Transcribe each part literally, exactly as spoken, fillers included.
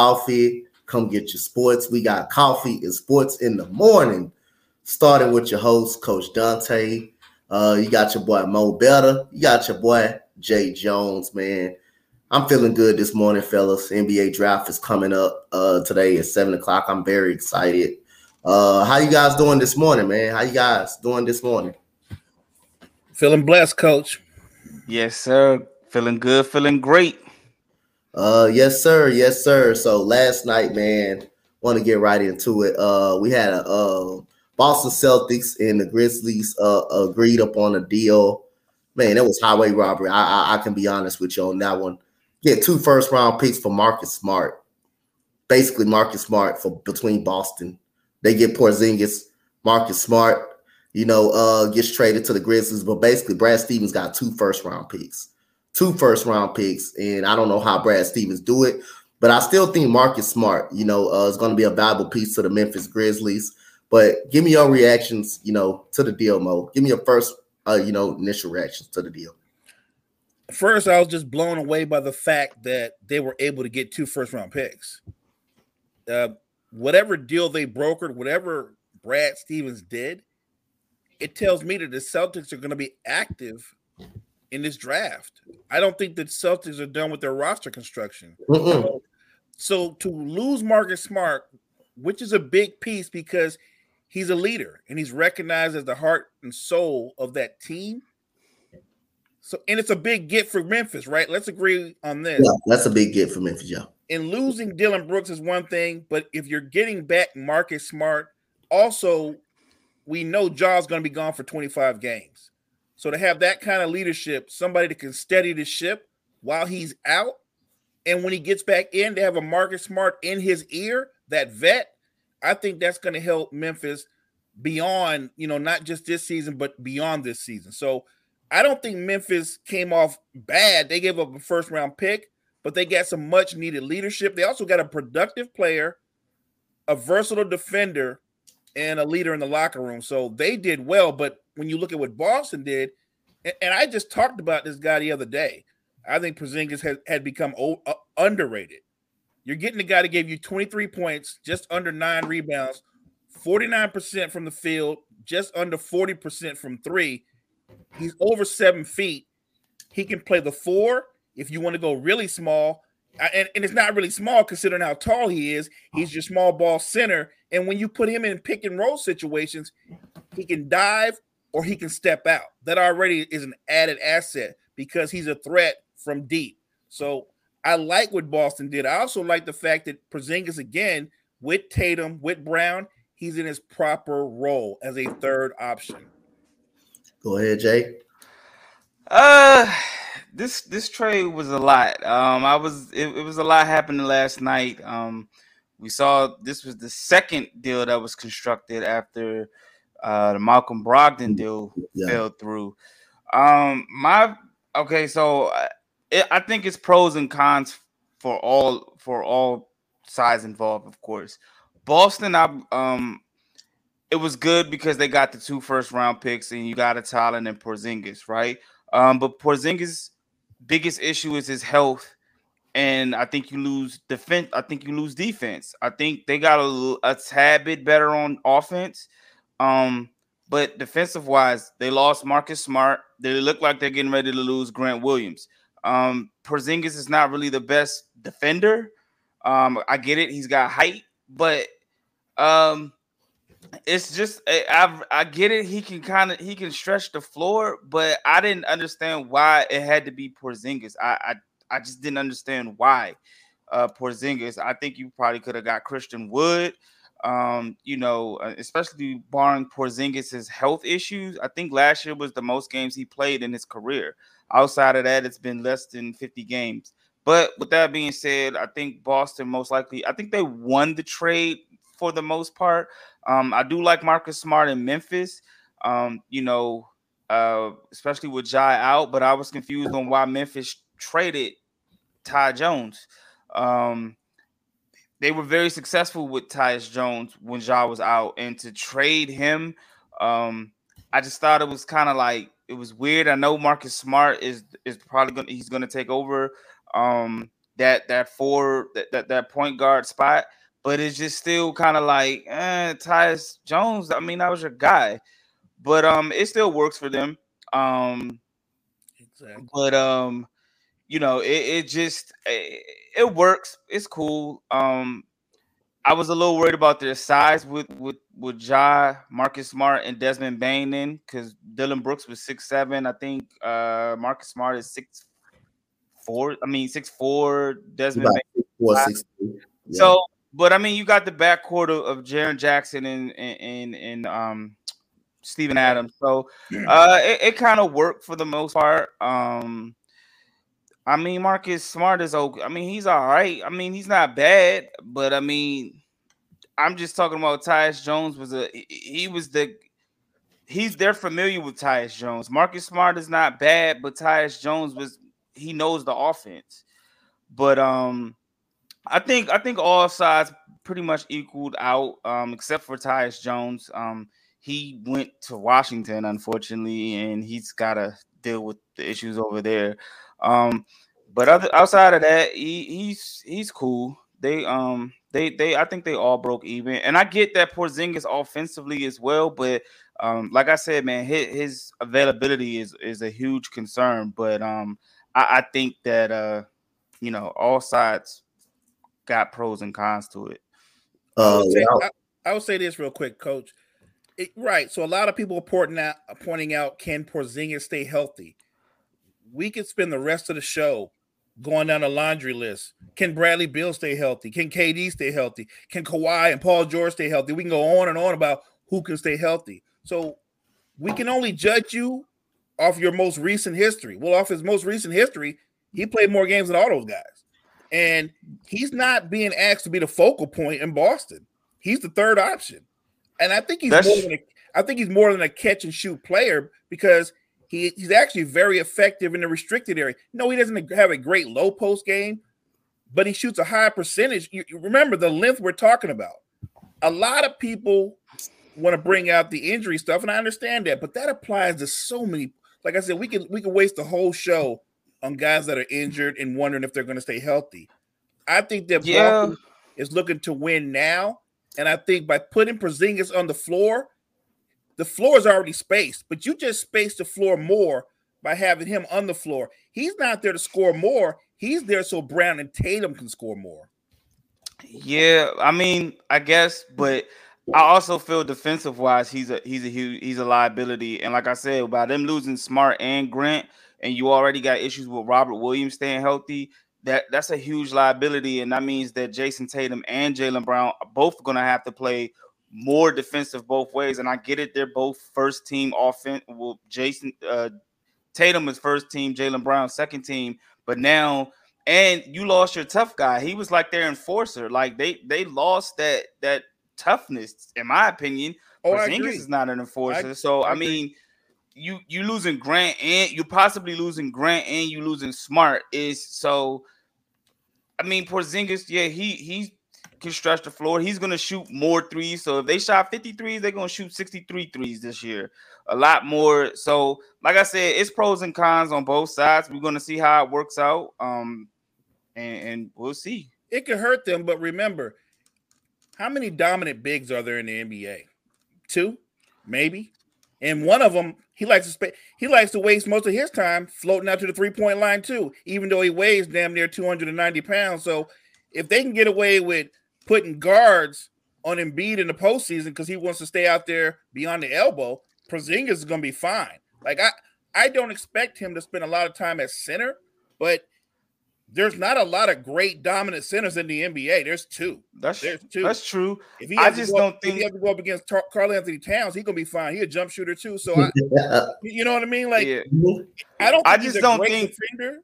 coffee. Come get your sports. We got coffee and sports in the morning, starting with your host, Coach Dante. Uh, you got your boy Mo Better. You got your boy Jay Jones, man. I'm feeling good this morning, fellas. N B A draft is coming up uh, today at seven o'clock. I'm very excited. Uh, how you guys doing this morning, man? How you guys doing this morning? Feeling blessed, Coach. Yes, sir. Feeling good, feeling great. Uh, yes, sir. Yes, sir. So last night, man, want to get right into it. Uh, we had a uh, Boston Celtics and the Grizzlies uh, agreed upon a deal. Man, that was highway robbery. I, I, I can be honest with you on that one. Get two first round picks for Marcus Smart. Basically, Marcus Smart for between Boston. They get Porzingis, Marcus Smart, you know, uh, gets traded to the Grizzlies. But basically, Brad Stevens got two first round picks. Two first round picks. And I don't know how Brad Stevens do it, but I still think Marcus Smart, you know, uh, is going to be a valuable piece to the Memphis Grizzlies. But give me your reactions, you know, to the deal, Mo. Give me your first, uh, you know, initial reactions to the deal. First, I was just blown away by the fact that they were able to get two first-round picks. Uh, whatever deal they brokered, whatever Brad Stevens did, it tells me that the Celtics are going to be active in this draft. I don't think the Celtics are done with their roster construction. Mm-hmm. So, so to lose Marcus Smart, which is a big piece because he's a leader and he's recognized as the heart and soul of that team. So, and it's a big get for Memphis, right? Let's agree on this. Yeah, that's a big get for Memphis, yeah. And losing Dillon Brooks is one thing, but if you're getting back Marcus Smart, also, we know Ja's going to be gone for twenty-five games. So to have that kind of leadership, somebody that can steady the ship while he's out, and when he gets back in, to have a Marcus Smart in his ear, that vet, I think that's going to help Memphis beyond, you know, not just this season, but beyond this season. So, I don't think Memphis came off bad. They gave up a first-round pick, but they got some much-needed leadership. They also got a productive player, a versatile defender, and a leader in the locker room. So they did well, but when you look at what Boston did, and, and I just talked about this guy the other day. I think Porzingis had, had become old, uh, underrated. You're getting the guy that gave you twenty-three points, just under nine rebounds, forty-nine percent from the field, just under forty percent from three. He's over seven feet. He can play the four if you want to go really small. And, and it's not really small considering how tall he is. He's your small ball center. And when you put him in pick and roll situations, he can dive or he can step out. That already is an added asset because he's a threat from deep. So I like what Boston did. I also like the fact that Porzingis, again, with Tatum, with Brown, he's in his proper role as a third option. Go ahead, Jay. Uh, this this trade was a lot. Um, I was it, it was a lot happening last night. Um, we saw this was the second deal that was constructed after uh, the Malcolm Brogdon deal yeah. fell through. Um, my okay, so it, I think it's pros and cons for all for all sides involved. Of course, Boston. I um. It was good because they got the two first round picks and you got a Tyler and Porzingis, right? Um, but Porzingis' biggest issue is his health. And I think you lose defense. I think you lose defense. I think they got a, a tad bit better on offense. Um, but defensive wise, they lost Marcus Smart. They look like they're getting ready to lose Grant Williams. Um, Porzingis is not really the best defender. Um, I get it. He's got height, but, um, It's just I I get it. He can kind of he can stretch the floor, but I didn't understand why it had to be Porzingis. I I, I just didn't understand why uh, Porzingis. I think you probably could have got Christian Wood, um, you know, especially barring Porzingis's health issues. I think last year was the most games he played in his career. Outside of that, it's been less than fifty games. But with that being said, I think Boston most likely. I think they won the trade for the most part. Um, I do like Marcus Smart in Memphis, um, you know, uh, especially with Ja out, but I was confused on why Memphis traded Ty Jones. Um, they were very successful with Tyus Jones when Ja was out, and to trade him, um, I just thought it was kind of like, it was weird. I know Marcus Smart is, is probably going to, he's going to take over, um, that that four that that, that point guard spot, but it's just still kind of like eh, Tyus Jones. I mean, that was your guy, but um, it still works for them. Um, exactly. But um, you know, it it just it, it works. It's cool. Um, I was a little worried about their size with with with Ja, Marcus Smart, and Desmond Bane in, because Dylan Brooks was six seven. I think uh, Marcus Smart is six four. I mean six four. Desmond Bane six four, six, yeah. So, but I mean, you got the backcourt of, of Jaren Jackson and and and um, Steven Adams. So uh, it, it kind of worked for the most part. Um, I mean, Marcus Smart is okay. I mean, he's all right. I mean, he's not bad, but I mean, I'm just talking about Tyus Jones was a he was the he's they're familiar with Tyus Jones. Marcus Smart is not bad, but Tyus Jones was he knows the offense. But um, I think I think all sides pretty much equaled out, um, except for Tyus Jones. Um, he went to Washington, unfortunately, and he's got to deal with the issues over there. Um, but other, outside of that, he, he's he's cool. They um they they I think they all broke even, and I get that Porzingis offensively as well. But um, like I said, man, his, his availability is is a huge concern. But um, I, I think that uh, you know, all sides got pros and cons to it. Uh, I would say, I, I would say this real quick, Coach. It, right, so a lot of people are pointing out pointing out can Porzingis stay healthy? We could spend the rest of the show going down a laundry list. Can Bradley Beal stay healthy? Can K D stay healthy? Can Kawhi and Paul George stay healthy? We can go on and on about who can stay healthy. So we can only judge you off your most recent history. Well, off his most recent history, he played more games than all those guys. And he's not being asked to be the focal point in Boston. He's the third option. And I think he's That's... more than a, I think he's more than a catch and shoot player, because He, he's actually very effective in the restricted area. No, he doesn't have a great low post game, but he shoots a high percentage. You, you remember the length we're talking about. A lot of people want to bring out the injury stuff, and I understand that, but that applies to so many. Like I said, we can we can waste the whole show on guys that are injured and wondering if they're going to stay healthy. I think that yeah. Boston is looking to win now, and I think by putting Porzingis on the floor, the floor is already spaced, but you just space the floor more by having him on the floor. He's not there to score more. He's there so Brown and Tatum can score more. Yeah, I mean, I guess, but I also feel defensive-wise, he's a he's a huge he's a liability. And like I said, by them losing Smart and Grant, and you already got issues with Robert Williams staying healthy, that that's a huge liability, and that means that Jason Tatum and Jaylen Brown are both going to have to play more defensive both ways. And I get it, they're both first team offense. Well, Jason uh, Tatum is first team, Jaylen Brown second team. But now, and you lost your tough guy. He was like their enforcer. Like they they lost that that toughness, in my opinion. Oh, Porzingis is not an enforcer. I, so I, I mean, you you losing Grant and you possibly losing Grant and you losing Smart is so. I mean, Porzingis, yeah, he he's. can stretch the floor. He's going to shoot more threes. So if they shot fifty threes, they're going to shoot sixty-three threes this year. A lot more. So like I said, it's pros and cons on both sides. We're going to see how it works out. Um, and, and we'll see. It could hurt them, but remember, how many dominant bigs are there in the N B A? Two, maybe. And one of them, he likes to sp- he likes to waste most of his time floating out to the three-point line too, even though he weighs damn near two hundred ninety pounds. So if they can get away with putting guards on Embiid in the postseason because he wants to stay out there beyond the elbow, Porzingis is going to be fine. Like, I, I don't expect him to spend a lot of time at center, but there's not a lot of great dominant centers in the N B A. There's two. That's, there's two. That's true. If he I just don't up, think – he has to go up against Tar- Carl Anthony Towns, he's going to be fine. He's a jump shooter too. So, I, you know what I mean? Like, yeah. I don't think I just he's a don't great think- defender.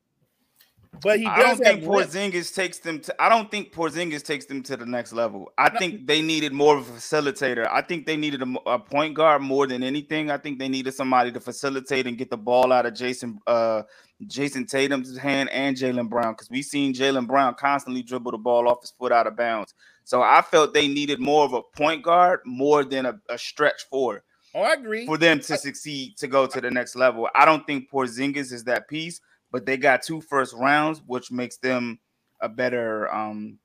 But he I don't think Porzingis rip. takes them to. I don't think Porzingis takes them to the next level. I no. think they needed more of a facilitator. I think they needed a, a point guard more than anything. I think they needed somebody to facilitate and get the ball out of Jason, uh, Jason Tatum's hand and Jaylen Brown, because we've seen Jaylen Brown constantly dribble the ball off his foot out of bounds. So I felt they needed more of a point guard more than a, a stretch forward. Oh, I agree. For them to I, succeed to go to the next level, I don't think Porzingis is that piece. But they got two first rounds, which makes them a better. Um,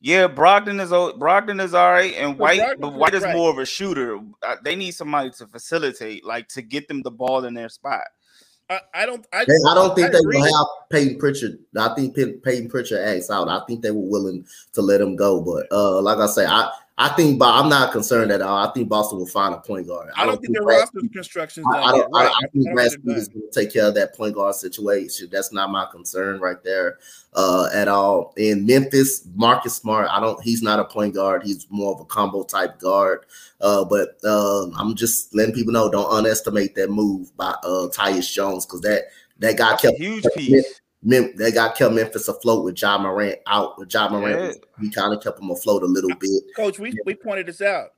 yeah, Brogdon is Brogdon is all right, and White, Brogdon, but White is right. more of a shooter. Uh, they need somebody to facilitate, like to get them the ball in their spot. I, I don't. I, they, I don't think I they will have Peyton Pritchard. I think Peyton Pritchard acts out. I think they were willing to let him go, but uh, like I say, I. I think, but I'm not concerned at all. I think Boston will find a point guard. I, I don't think their roster construction. I, I, right. I, I think Brad Stevens going to take care of that point guard situation. That's not my concern right there uh, at all. In Memphis, Marcus Smart, I don't. He's not a point guard. He's more of a combo type guard. Uh, but uh, I'm just letting people know: don't underestimate that move by uh, Tyus Jones, because that that guy That's kept a huge piece. Mem- they got kept Memphis afloat with Ja Morant out. With Ja Morant, yeah. We kind of kept him afloat a little bit. Coach, we, we pointed this out.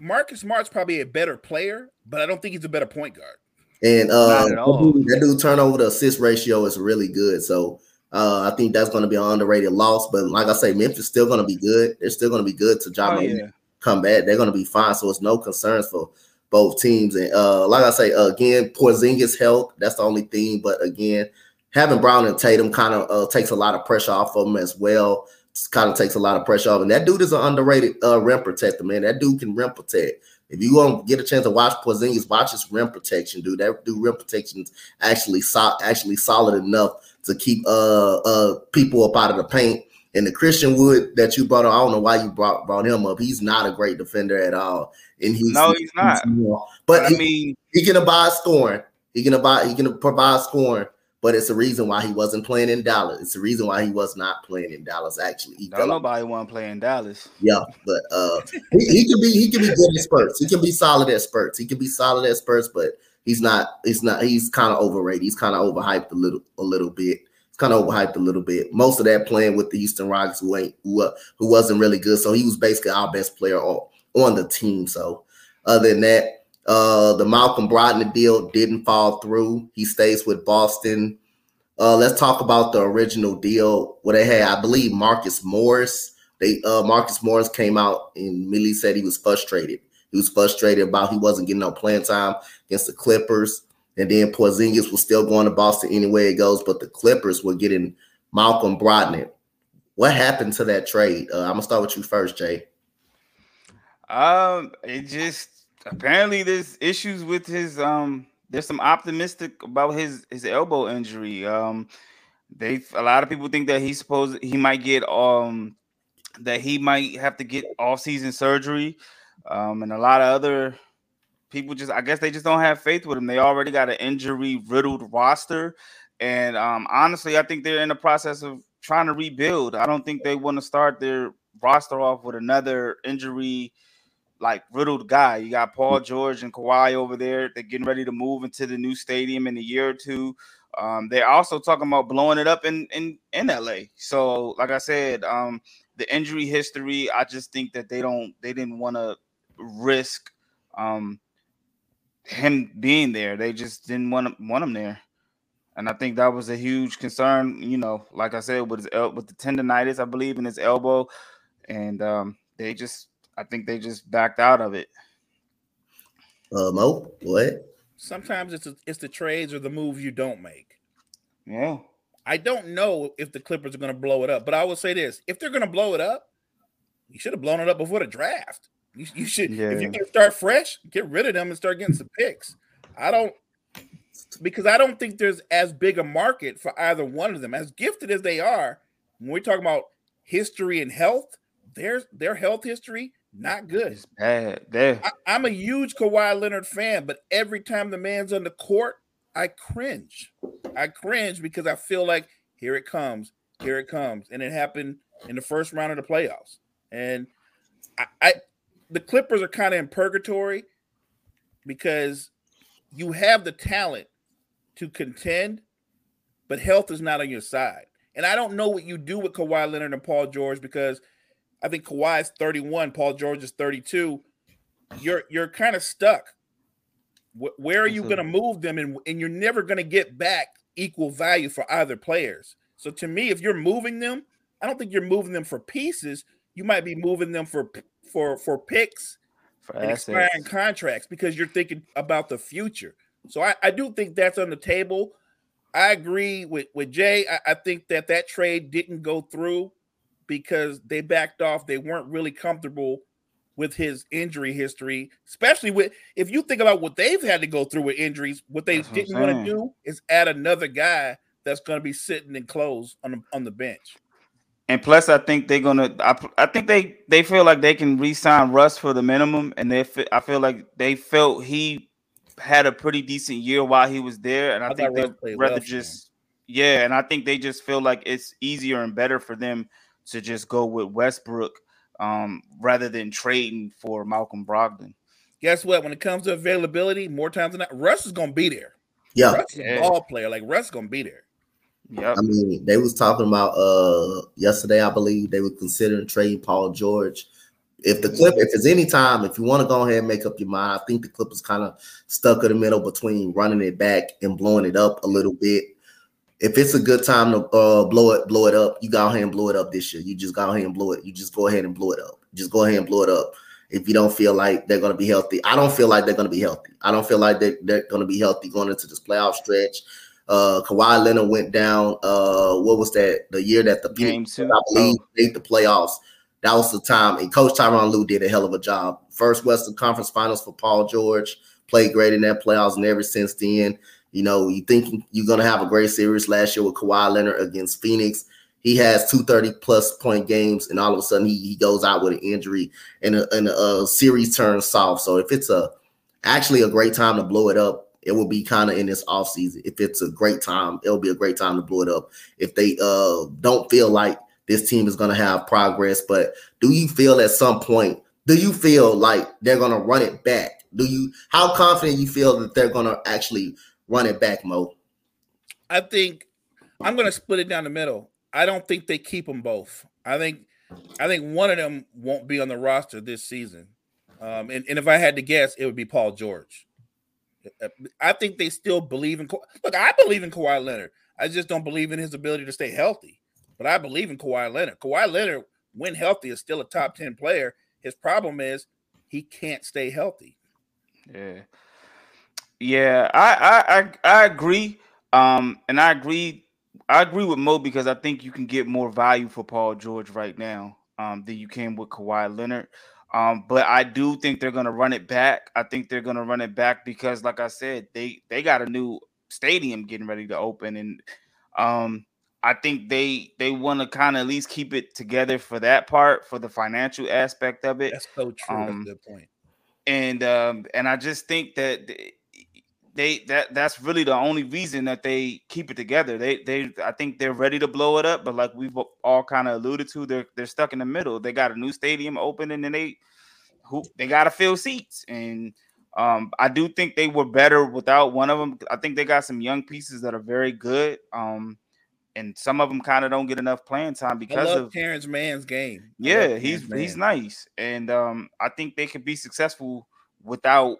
Marcus Smart's probably a better player, but I don't think he's a better point guard. And uh, that, dude, that dude turnover to assist ratio is really good. So uh, I think that's going to be an underrated loss. But like I say, Memphis still going to be good. They're still going to be good to Ja oh, Morant yeah. come back. They're going to be fine. So it's no concerns for both teams. And uh, like I say, uh, again, Porzingis' health. That's the only thing. But again, having Brown and Tatum kind of uh, takes a lot of pressure off of them as well. Kind of takes a lot of pressure off. And that dude is an underrated uh, rim protector, man. That dude can rim protect. If you want to get a chance to watch Porzingis, watch his rim protection, dude. That dude rim protection is actually, so- actually solid enough to keep uh, uh, people up out of the paint. And the Christian Wood that you brought up, I don't know why you brought brought him up. He's not a great defender at all. And he's, no, he's not. He's, you know, but but he, I mean, he can abide scoring. He can abide, he can provide scoring. But it's a reason why he wasn't playing in Dallas. It's a reason why he was not playing in Dallas. Actually, he don't nobody want to play in Dallas. Yeah, but uh, he, he can be he can be good at spurts. He can be solid at spurts. He can be solid at spurts, but he's not. He's not. He's kind of overrated. He's kind of overhyped a little a little bit. He's kind of overhyped a little bit. Most of that playing with the Houston Rockets, who ain't who, uh, who wasn't really good. So he was basically our best player on, on the team. So other than that. Uh, the Malcolm Brogdon deal didn't fall through. He stays with Boston. Uh, let's talk about the original deal where they had, I believe, Marcus Morris. They uh, Marcus Morris came out and immediately said he was frustrated. He was frustrated about he wasn't getting no playing time against the Clippers. And then Porzingis was still going to Boston anyway it goes, but the Clippers were getting Malcolm Brogdon. What happened to that trade? Uh, I'm going to start with you first, Jay. Um, it just... Apparently, there's issues with his. Um, there's some optimistic about his his elbow injury. Um, they a lot of people think that he's supposed he might get um that he might have to get off season surgery, um, and a lot of other people just I guess they just don't have faith with him. They already got an injury riddled roster, and um, honestly, I think they're in the process of trying to rebuild. I don't think they want to start their roster off with another injury. Like riddled guy. You got Paul George and Kawhi over there. They're getting ready to move into the new stadium in a year or two. Um, they're also talking about blowing it up in, in, in L A. So, like I said, um, the injury history, I just think that they don't, they didn't want to risk um, him being there. They just didn't want to want him there. And I think that was a huge concern, you know, like I said, with his el- with the tendonitis, I believe, in his elbow. And um, they just, I think they just backed out of it. Uh, Mo, what? Sometimes it's a, it's the trades or the move you don't make. Yeah. I don't know if the Clippers are going to blow it up, but I will say this. If they're going to blow it up, you should have blown it up before the draft. You, you should. Yeah. If you can start fresh, get rid of them and start getting some picks. I don't – because I don't think there's as big a market for either one of them. As gifted as they are, when we're talking about history and health, their, their health history – not good. It's bad. I, I'm a huge Kawhi Leonard fan, but every time the man's on the court, I cringe. I cringe because I feel like here it comes, here it comes, and it happened in the first round of the playoffs. And I, I the Clippers are kind of in purgatory because you have the talent to contend, but health is not on your side. And I don't know what you do with Kawhi Leonard and Paul George because I think Kawhi is thirty-one. Paul George is thirty-two. You're you're kind of stuck. Where are you going to move them? And, and you're never going to get back equal value for either players. So to me, if you're moving them, I don't think you're moving them for pieces. You might be moving them for for, for picks for and expiring contracts because you're thinking about the future. So I, I do think that's on the table. I agree with, with Jay. I, I think that that trade didn't go through because they backed off. They weren't really comfortable with his injury history, especially with, if you think about what they've had to go through with injuries, what they that's didn't want to do is add another guy that's going to be sitting in clothes on the, on the bench. And plus, I think they're gonna. I, I think they, they feel like they can re-sign Russ for the minimum, and they. I feel like they felt he had a pretty decent year while he was there, and I, I think they'd rather well, just. Man. Yeah, and I think they just feel like it's easier and better for them to just go with Westbrook um, rather than trading for Malcolm Brogdon. Guess what? When it comes to availability, more times than not, Russ is gonna be there. Yeah, Russ is yeah. a ball player. Like Russ is gonna be there. Yep. I mean, they was talking about uh yesterday, I believe, they were considering trading Paul George. If the Clip, if it's any time, if you want to go ahead and make up your mind, I think the Clippers kind of stuck in the middle between running it back and blowing it up a little bit. If it's a good time to uh blow it, blow it up, you go ahead and blow it up this year. You just go ahead and blow it. You just go ahead and blow it up. Just go ahead and blow it up. If you don't feel like they're going to be healthy, I don't feel like they're going to be healthy. I don't feel like they, they're going to be healthy going into this playoff stretch. Uh, Kawhi Leonard went down. Uh, what was that? The year that the Phoenix, I believe, made the playoffs. That was the time. And Coach Tyronn Lue did a hell of a job. First Western Conference Finals for Paul George. Played great in that playoffs, and ever since then, you know, you think you're gonna have a great series last year with Kawhi Leonard against Phoenix. He has two thirty-plus point games, and all of a sudden he, he goes out with an injury, and a, and a, a series turns soft. So if it's a actually a great time to blow it up, it will be kind of in this offseason. If it's a great time, it'll be a great time to blow it up. If they uh, don't feel like this team is going to have progress, but do you feel at some point, do you feel like they're going to run it back? Do you? How confident you feel that they're going to actually run it back, Mo? I think I'm going to split it down the middle. I don't think they keep them both. I think I think one of them won't be on the roster this season. Um, and, and if I had to guess, it would be Paul George. I think they still believe in Ka- look, I believe in Kawhi Leonard. I just don't believe in his ability to stay healthy. But I believe in Kawhi Leonard. Kawhi Leonard, when healthy, is still a top ten player. His problem is he can't stay healthy. Yeah. Yeah, I I I, I agree. Um, and I agree, I agree with Mo because I think you can get more value for Paul George right now um than you can with Kawhi Leonard. Um, but I do think they're going to run it back. I think they're going to run it back because, like I said, they, they got a new stadium getting ready to open. And um, I think they they want to kind of at least keep it together for that part, for the financial aspect of it. That's so true. Um, That's a good point. And, um, and I just think that they, they that that's really the only reason that they keep it together. They they I think they're ready to blow it up, but like we've all kind of alluded to, they're they're stuck in the middle. They got a new stadium opening, and they who they got to fill seats. And um, I do think they were better without one of them. I think they got some young pieces that are very good, um, and some of them kind of don't get enough playing time because I love of Terrence Mann's game. Yeah, he's he's nice, and um, I think they could be successful without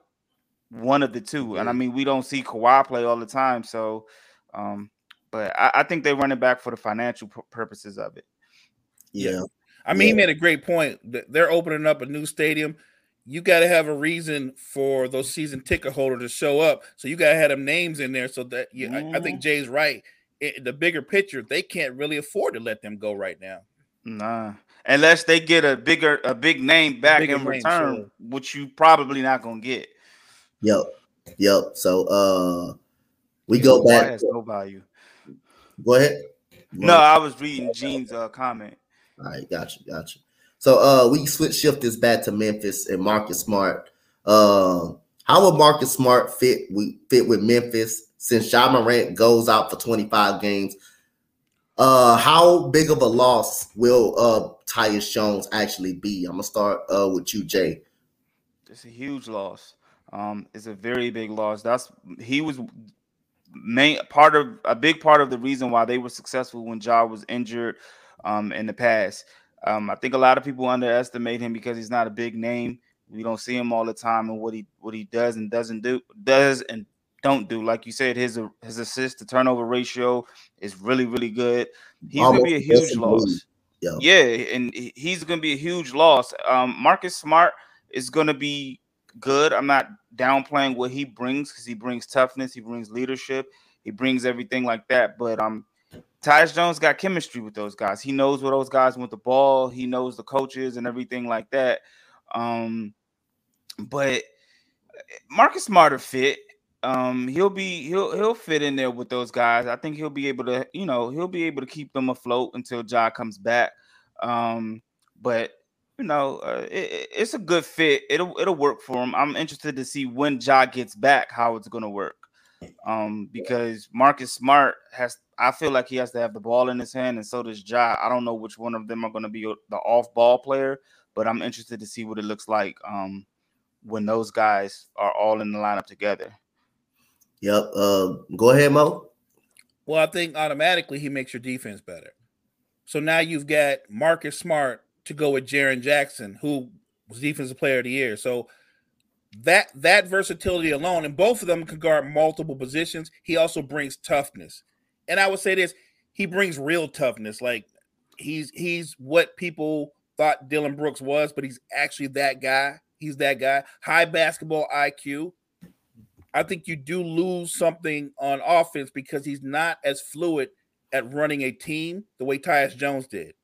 one of the two. And I mean, we don't see Kawhi play all the time. So, um, but I, I think they run it back for the financial p- purposes of it. Yeah. I mean, yeah. He made a great point. They're opening up a new stadium. You got to have a reason for those season ticket holders to show up. So you got to have them names in there so that you, mm-hmm. I, I think Jay's right. It, the bigger picture, they can't really afford to let them go right now. Nah. Unless they get a bigger, a big name back in return, sure. Which you probably not going to get. Yep, yep. So uh, we go back. Has no value. Go ahead. No, I was reading Gene's uh, comment. All right, gotcha, gotcha. So uh, we switch shift this back to Memphis and Marcus Smart. Uh, how will Marcus Smart fit we fit with Memphis since Ja Morant goes out for twenty-five games? Uh, how big of a loss will uh Tyus Jones actually be? I'm gonna start uh with you, Jay. It's a huge loss. Um, it's a very big loss. That's he was main part of a big part of the reason why they were successful when Ja was injured um, in the past. Um, I think a lot of people underestimate him because he's not a big name. We don't see him all the time, and what he what he does and doesn't do does and don't do. Like you said, his his assist to turnover ratio is really really good. He's gonna be a huge loss. Yeah. yeah, and he's gonna be a huge loss. Um, Marcus Smart is gonna be good. I'm not downplaying what he brings because he brings toughness, he brings leadership, He brings everything like that. But um, Tyus Jones got chemistry with those guys. He knows where those guys want the ball. He knows the coaches and everything like that. Um, but Marcus Smart fit. Um, he'll be he'll he'll fit in there with those guys. I think he'll be able to, you know, he'll be able to keep them afloat until Ja comes back. Um, but you know, uh, it, it's a good fit. It'll it'll work for him. I'm interested to see when Ja gets back how it's gonna work. Um, because Marcus Smart has, I feel like he has to have the ball in his hand, and so does Ja. I don't know which one of them are gonna be the off ball player, but I'm interested to see what it looks like um when those guys are all in the lineup together. Yep. Uh, go ahead, Mo. Well, I think automatically he makes your defense better. So now you've got Marcus Smart to go with Jaren Jackson, who was Defensive Player of the Year. So that that versatility alone, and both of them can guard multiple positions. He also brings toughness. And I would say this, he brings real toughness. Like he's he's what people thought Dillon Brooks was, but he's actually that guy. He's that guy. High basketball I Q. I think you do lose something on offense because he's not as fluid at running a team the way Tyus Jones did.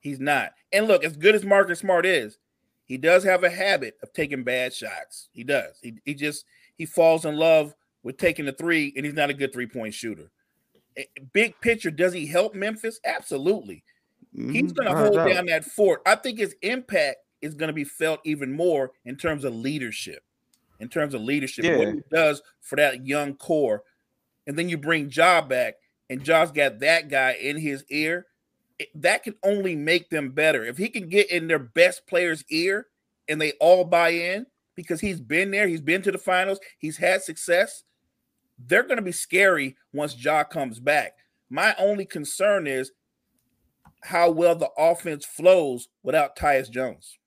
He's not. And look, as good as Marcus Smart is, he does have a habit of taking bad shots. He does. He, he just he falls in love with taking the three, and he's not a good three-point shooter. Big picture, does he help Memphis? Absolutely. He's going to hold down that fort. I think his impact is going to be felt even more in terms of leadership. In terms of leadership, yeah. What he does for that young core. And then you bring Ja back, and Ja's got that guy in his ear. It, that can only make them better. If he can get in their best player's ear and they all buy in, because he's been there, he's been to the finals, he's had success, they're going to be scary once Ja comes back. My only concern is how well the offense flows without Tyus Jones.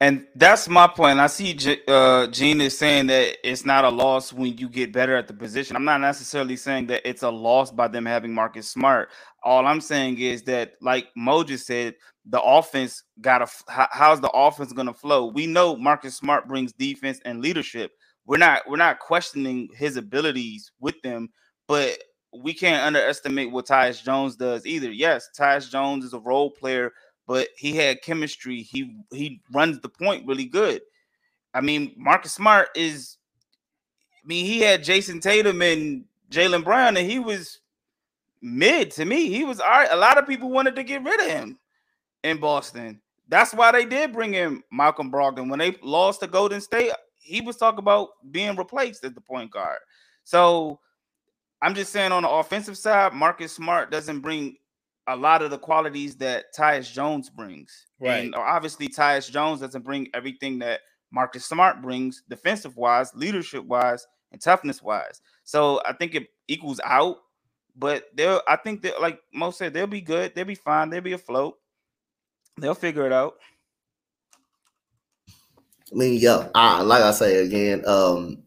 And that's my point. I see uh, Gene is saying that it's not a loss when you get better at the position. I'm not necessarily saying that it's a loss by them having Marcus Smart. All I'm saying is that, like Mo just said, the offense got to – how's the offense going to flow? We know Marcus Smart brings defense and leadership. We're not, we're not questioning his abilities with them, but we can't underestimate what Tyus Jones does either. Yes, Tyus Jones is a role player, but he had chemistry. He he runs the point really good. I mean, Marcus Smart is – I mean, he had Jason Tatum and Jaylen Brown, and he was mid to me. He was all right. A lot of people wanted to get rid of him in Boston. That's why they did bring in Malcolm Brogdon. When they lost to Golden State, he was talking about being replaced at the point guard. So I'm just saying on the offensive side, Marcus Smart doesn't bring – a lot of the qualities that Tyus Jones brings. Right. And obviously Tyus Jones doesn't bring everything that Marcus Smart brings defensive-wise, leadership-wise, and toughness-wise. So I think it equals out. But they'll, I think, that, like Mo said, they'll be good. They'll be fine. They'll be afloat. They'll figure it out. I mean, yeah, I, like I say again, um,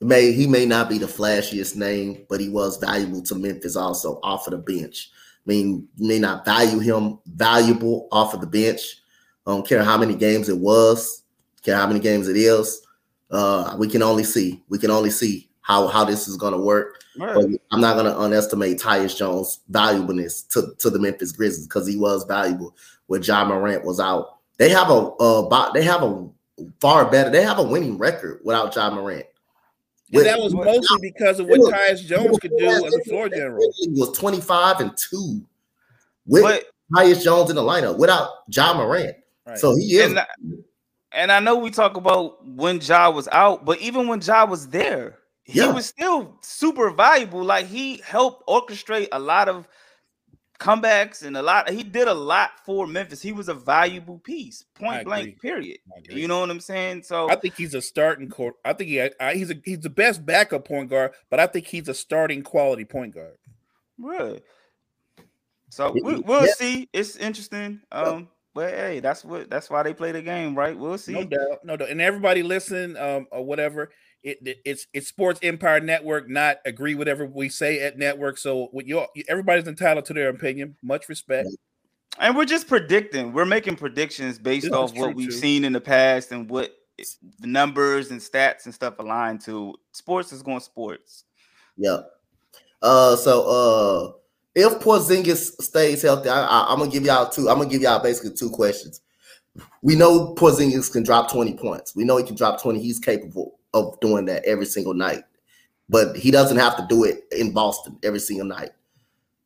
may he may not be the flashiest name, but he was valuable to Memphis also off of the bench. I mean, you may not value him valuable off of the bench. I don't care how many games it was, care how many games it is. Uh, we can only see. We can only see how, how this is going to work. Right. But I'm not going to underestimate Tyus Jones' valuableness to, to the Memphis Grizzlies because he was valuable when Ja Morant was out. They have a uh, they have a far better. They have a winning record without Ja Morant. And that was mostly because of what Tyus Jones could do as a floor general. He was twenty-five and two with but, Tyus Jones in the lineup without Ja Morant. Right. So he is. And I, and I know we talk about when Ja was out, but even when Ja was there, he yeah. was still super valuable. Like he helped orchestrate a lot of comebacks and a lot. He did a lot for Memphis. He was a valuable piece, point blank, period. You know what I'm saying? So I think he's a starting court. I think he I, he's a, he's the best backup point guard, but I think he's a starting quality point guard. Really? So we, we'll yeah. see. It's interesting. Um, but hey, that's what that's why they play the game, right? We'll see. No doubt, no doubt. And everybody listen, um, or whatever. It, it, it's it's Sports Empire Network, not agree with whatever we say at network. So with you, everybody's entitled to their opinion. Much respect. And we're just predicting. We're making predictions based off what we've seen in the past and what the numbers and stats and stuff align to. Sports is going sports. Yeah. Uh, so uh, if Porzingis stays healthy, I, I, I'm gonna give y'all two. I'm gonna give y'all basically two questions. We know Porzingis can drop twenty points. We know he can drop twenty. He's capable of doing that every single night, but he doesn't have to do it in Boston every single night.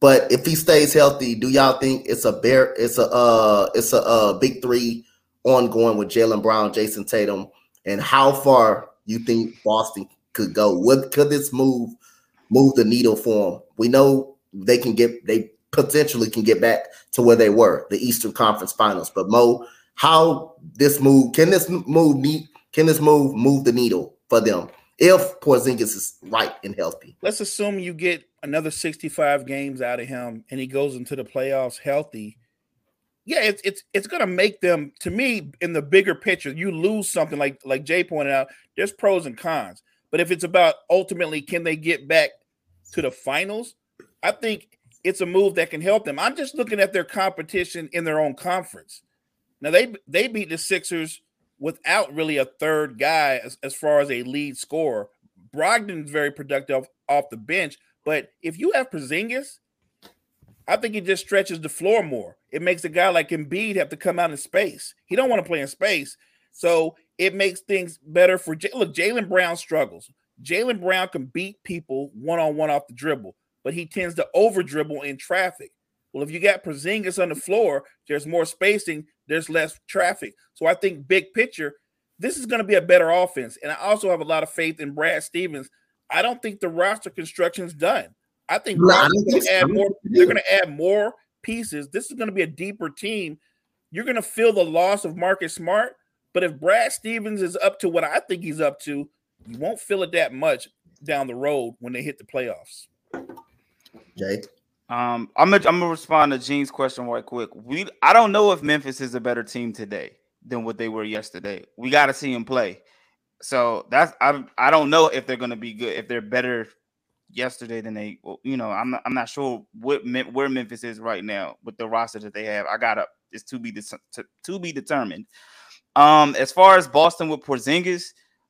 But if he stays healthy, do y'all think it's a bear? It's a uh, it's a uh, big three ongoing with Jaylen Brown, Jason Tatum, and how far you think Boston could go? What could this move move the needle for them? We know they can get they potentially can get back to where they were, the Eastern Conference Finals. But Mo, how this move can this move need can this move move the needle for them if Porzingis is right and healthy? Let's assume you get another sixty-five games out of him and he goes into the playoffs healthy. Yeah, it's it's it's gonna make them, to me, in the bigger picture, you lose something like like Jay pointed out. There's pros and cons, but if it's about ultimately can they get back to the finals, I think it's a move that can help them. I'm just looking at their competition in their own conference. Now they they beat the Sixers without really a third guy as, as far as a lead scorer. Brogdon's very productive off the bench. But if you have Porzingis, I think it just stretches the floor more. It makes a guy like Embiid have to come out in space. He don't want to play in space. So it makes things better for J- – look, Jaylen Brown struggles. Jaylen Brown can beat people one-on-one off the dribble, but he tends to over-dribble in traffic. Well, if you got Porzingis on the floor, there's more spacing, there's less traffic. So I think big picture, this is going to be a better offense. And I also have a lot of faith in Brad Stevens. I don't think the roster construction's done. I think no, going to add more, they're going to add more pieces. This is going to be a deeper team. You're going to feel the loss of Marcus Smart, but if Brad Stevens is up to what I think he's up to, you won't feel it that much down the road when they hit the playoffs. Jake, um, I'm gonna I'm gonna respond to Gene's question right quick. We I don't know if Memphis is a better team today than what they were yesterday. We got to see him play. So that's I I don't know if they're going to be good, if they're better yesterday than they, you know, I'm not, I'm not sure what where Memphis is right now with the roster that they have. I got up. It's to be de- to, to be determined. Um, as far as Boston with Porzingis,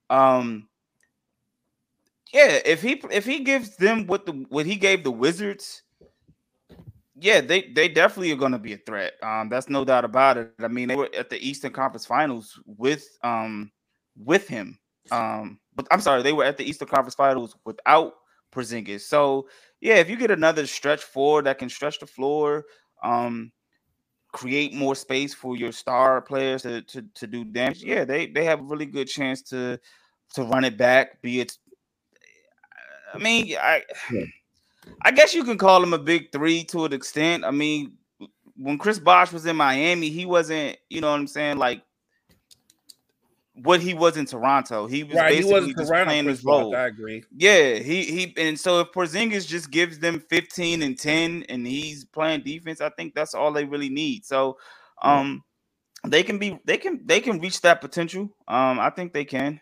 um, yeah, if he if he gives them what the what he gave the Wizards, yeah, they they definitely are going to be a threat. Um, that's no doubt about it. I mean, they were at the Eastern Conference Finals with um. with him. Um, but I'm sorry, they were at the Eastern Conference Finals without Porzingis. So yeah, if you get another stretch forward that can stretch the floor, um, create more space for your star players to, to, to do damage. Yeah, they, they have a really good chance to to run it back, be it I mean, I I guess you can call him a big three to an extent. I mean, when Chris Bosh was in Miami, he wasn't, you know what I'm saying, like what he was in Toronto. He was right, basically he just playing his role. I agree. Yeah, he he and so if Porzingis just gives them fifteen and ten and he's playing defense, I think that's all they really need. So um mm. they can be they can they can reach that potential. Um I think they can.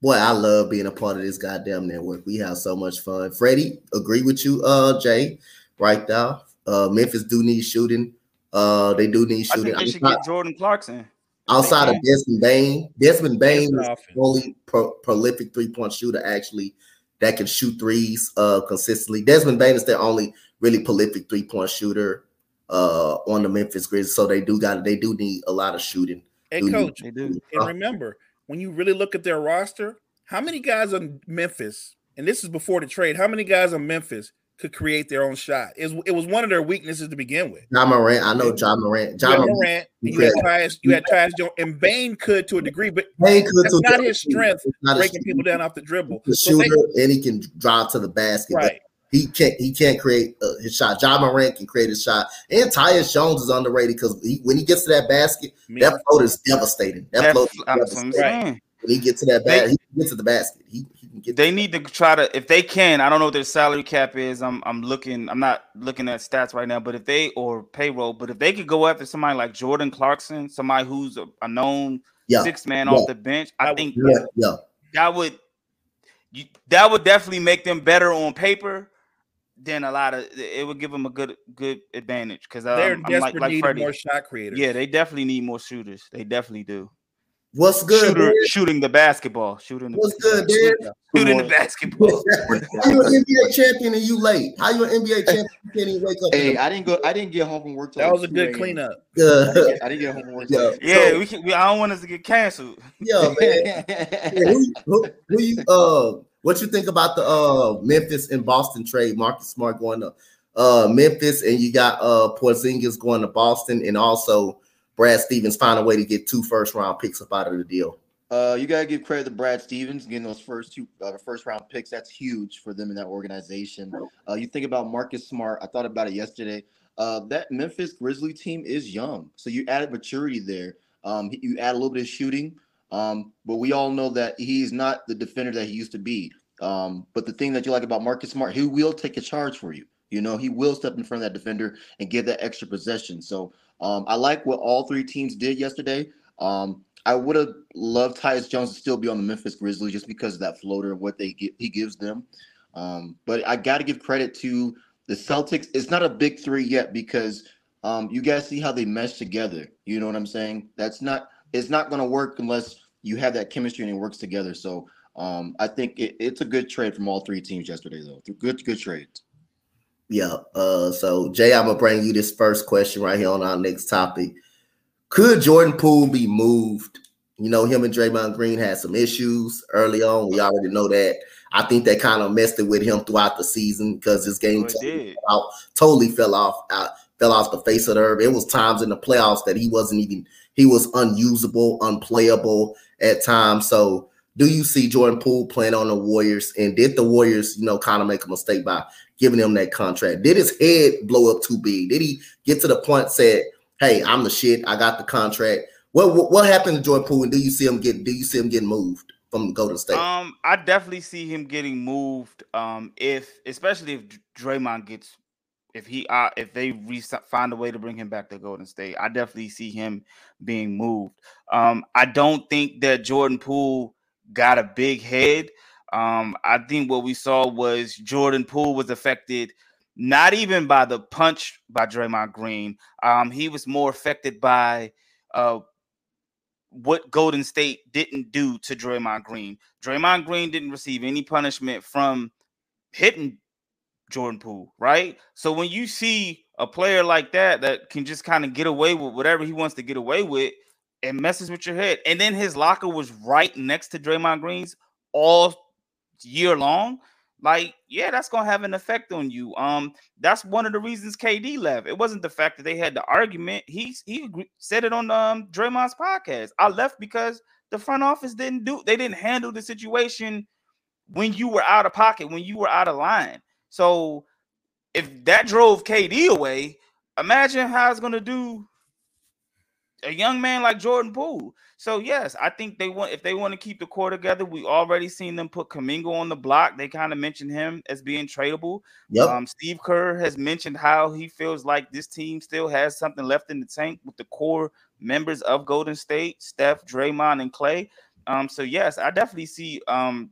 Boy, I love being a part of this goddamn network. We have so much fun. Freddie, agree with you, uh Jay, right now. Uh Memphis do need shooting. Uh they do need shooting. I think they should get Jordan Clarkson. Outside of Desmond Bane, Desmond Bane is the only pro- prolific three-point shooter actually that can shoot threes uh, consistently. Desmond Bane is their only really prolific three-point shooter uh, on the Memphis Grizzlies, so they do got they do need a lot of shooting. Hey, do Coach, need- they do. And remember, when you really look at their roster, how many guys on Memphis, and this is before the trade, how many guys on Memphis could create their own shot? It was, it was one of their weaknesses to begin with. Ja Morant, I know Ja Morant. Ja Morant, you had Tyus, you had Tyus Jones, and Bane could to a degree, but Bane could that's not his strength, not breaking his people down off the dribble. The so shooter, they, and he can drive to the basket. Right. He can't, he can't create uh, his shot. Ja Morant can create his shot. And Tyus Jones is underrated because when he gets to that basket, Me. that float is devastating. That float is devastating. Right. When he gets to that basket, he can get to the basket. He, he can get they need basket. to try to, if they can, I don't know what their salary cap is. I'm I'm looking, I'm not looking at stats right now, but if they, or payroll, but if they could go after somebody like Jordan Clarkson, somebody who's a, a known yeah. six man yeah. off the bench, I think yeah. Yeah. that would you, that would definitely make them better on paper than a lot of, it would give them a good good advantage because um, they're I'm desperate like, like need Freddie. more shot creators. Yeah, they definitely need more shooters. They definitely do. What's good? Shooter, shooting the basketball. Shooting the What's good, dude? Shooting the basketball. How you an N B A champion and you late? How you an N B A champion and you can't even wake up? Hey, I didn't go. I didn't get home from work. Till that was a good cleanup. Yeah. I didn't get, I didn't get home from work. Yeah, yeah so, we can, we, I don't want us to get canceled. Yeah, man. yeah, who, who, who you, uh, what you think about the uh, Memphis and Boston trade? Marcus Smart going to uh, Memphis, and you got uh, Porzingis going to Boston, and also Brad Stevens find a way to get two first round picks up out of the deal. Uh, you gotta give credit to Brad Stevens getting those first two, uh, the first round picks. That's huge for them in that organization. Uh, you think about Marcus Smart. I thought about it yesterday. Uh, that Memphis Grizzly team is young, so you added maturity there. Um, you add a little bit of shooting, um, but we all know that he's not the defender that he used to be. Um, but the thing that you like about Marcus Smart, he will take a charge for you. You know, he will step in front of that defender and give that extra possession. So. Um, I like what all three teams did yesterday. Um, I would have loved Tyus Jones to still be on the Memphis Grizzlies just because of that floater and what they get, he gives them. Um, but I got to give credit to the Celtics. It's not a big three yet because um, you guys see how they mesh together. You know what I'm saying? That's not it's not going to work unless you have that chemistry and it works together. So um, I think it, it's a good trade from all three teams yesterday, though. Good, good trades. Yeah, uh, so Jay, I'm gonna bring you this first question right here on our next topic. Could Jordan Poole be moved? You know, him and Draymond Green had some issues early on. We already know that. I think that kind of messed it with him throughout the season because his game oh, totally, fell out, totally fell off, out, fell off the face of the earth. It was times in the playoffs that he wasn't even he was unusable, unplayable at times. So, do you see Jordan Poole playing on the Warriors? And did the Warriors, you know, kind of make a mistake by giving him that contract? Did his head blow up too big? Did he get to the point said, "Hey, I'm the shit. I got the contract"? What what, what happened to Jordan Poole? And do you see him get? Do you see him getting moved from Golden State? Um, I definitely see him getting moved. Um, if especially if Draymond gets, if he, uh, if they re- find a way to bring him back to Golden State, I definitely see him being moved. Um, I don't think that Jordan Poole got a big head. Um, I think what we saw was Jordan Poole was affected not even by the punch by Draymond Green. Um, he was more affected by uh, what Golden State didn't do to Draymond Green. Draymond Green didn't receive any punishment from hitting Jordan Poole, right? So when you see a player like that that can just kind of get away with whatever he wants to get away with, it messes with your head. And then his locker was right next to Draymond Green's all year long, like, yeah, that's gonna have an effect on you. Um, that's one of the reasons K D left. It wasn't the fact that they had the argument. He he said it on um Draymond's podcast. I left because the front office didn't do. They didn't handle the situation when you were out of pocket, when you were out of line. So if that drove K D away, imagine how it's gonna do a young man like Jordan Poole. So yes, I think they want if they want to keep the core together. We already seen them put Kuminga on the block. They kind of mentioned him as being tradable. Yep. Um, Steve Kerr has mentioned how he feels like this team still has something left in the tank with the core members of Golden State, Steph, Draymond, and Klay. Um, so yes, I definitely see um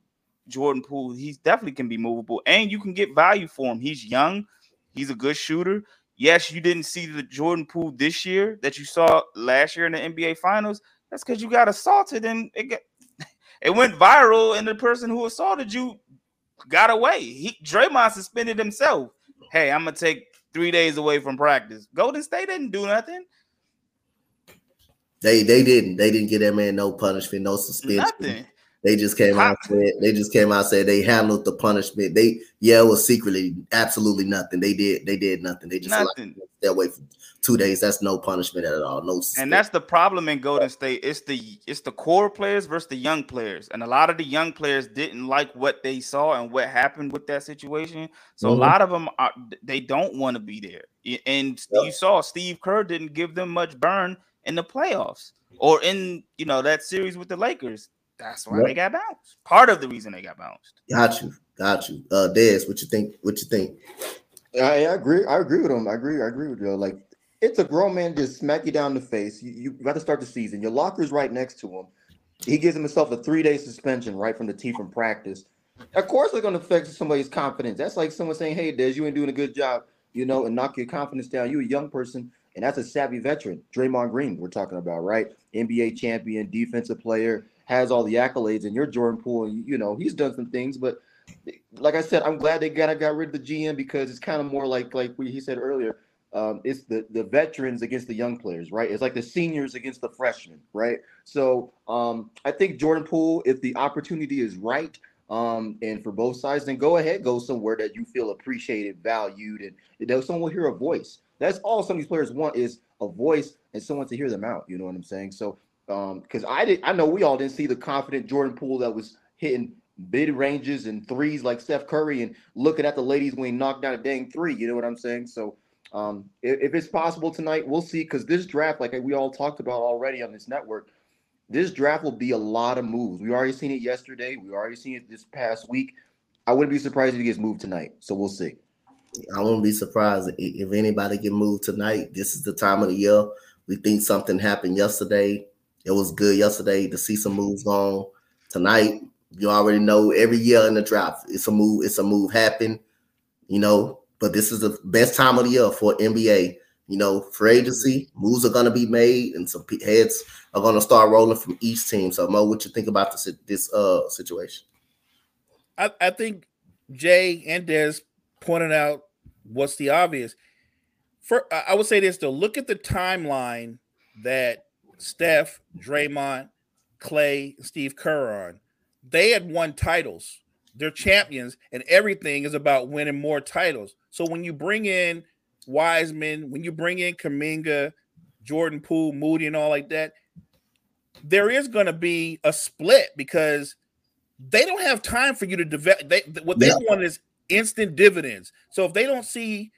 Jordan Poole. He definitely can be movable, and you can get value for him. He's young. He's a good shooter. Yes, you didn't see the Jordan Poole this year that you saw last year in the N B A Finals. That's because you got assaulted and it got, it went viral, and the person who assaulted you got away. He, Draymond suspended himself. Hey, I'm going to take three days away from practice. Golden State didn't do nothing. They they didn't. They didn't get that man no punishment, no suspension. Nothing. They just came out and said, they just came out and said they handled the punishment. They yeah, it was secretly absolutely nothing. They did they did nothing. They just nothing. Stay away for two days. That's no punishment at all. No. And that's the problem in Golden State. It's the it's the core players versus the young players, and a lot of the young players didn't like what they saw and what happened with that situation. So mm-hmm. a lot of them are, they don't want to be there. And yeah. you saw Steve Kerr didn't give them much burn in the playoffs or in you know that series with the Lakers. That's why yep. they got bounced. Part of the reason they got bounced. Got you, got you. Uh, Des, what you think? What you think? I, I agree. I agree with him. I agree. I agree with you. Like, it's a grown man just smack you down in the face. You, you got to start the season. Your locker's right next to him. He gives himself a three day suspension right from the tee from practice. Of course, it's going to affect somebody's confidence. That's like someone saying, "Hey, Des, you ain't doing a good job," you know, and knock your confidence down. You a young person. And that's a savvy veteran, Draymond Green, we're talking about, right? N B A champion, defensive player, has all the accolades. And you're Jordan Poole, and, you know, he's done some things. But like I said, I'm glad they got, got rid of the G M, because it's kind of more like like we, he said earlier, um, it's the, the veterans against the young players, right? It's like the seniors against the freshmen, right? So um, I think Jordan Poole, if the opportunity is right, Um, and for both sides, then go ahead, go somewhere that you feel appreciated, valued, and you know, someone will hear a voice. That's all some of these players want, is a voice and someone to hear them out. You know what I'm saying? So, um, because I did, I know we all didn't see the confident Jordan Poole that was hitting mid ranges and threes like Steph Curry and looking at the ladies when he knocked down a dang three. You know what I'm saying? So, um, if, if it's possible tonight, we'll see. Because this draft, like we all talked about already on this network, this draft will be a lot of moves. We already seen it yesterday. We already seen it this past week. I wouldn't be surprised if he gets moved tonight. So we'll see. I wouldn't be surprised if anybody get moved tonight. This is the time of the year. We think something happened yesterday. It was good yesterday to see some moves on tonight. You already know every year in the draft, it's a move. It's a move happen, you know. But this is the best time of the year for N B A. You know, free agency moves are going to be made, and some heads are going to start rolling from each team. So, Mo, what you think about this this uh, situation? I, I think Jay and Des pointed out what's the obvious. For I would say this, though. Look at the timeline that Steph, Draymond, Klay, and Steve Kerr are on. They had won titles. They're champions, and everything is about winning more titles. So when you bring in Wiseman, when you bring in Kuminga, Jordan Poole, Moody, and all like that, there is going to be a split, because they don't have time for you to develop. They, what they yeah. want is instant dividends. So if they don't see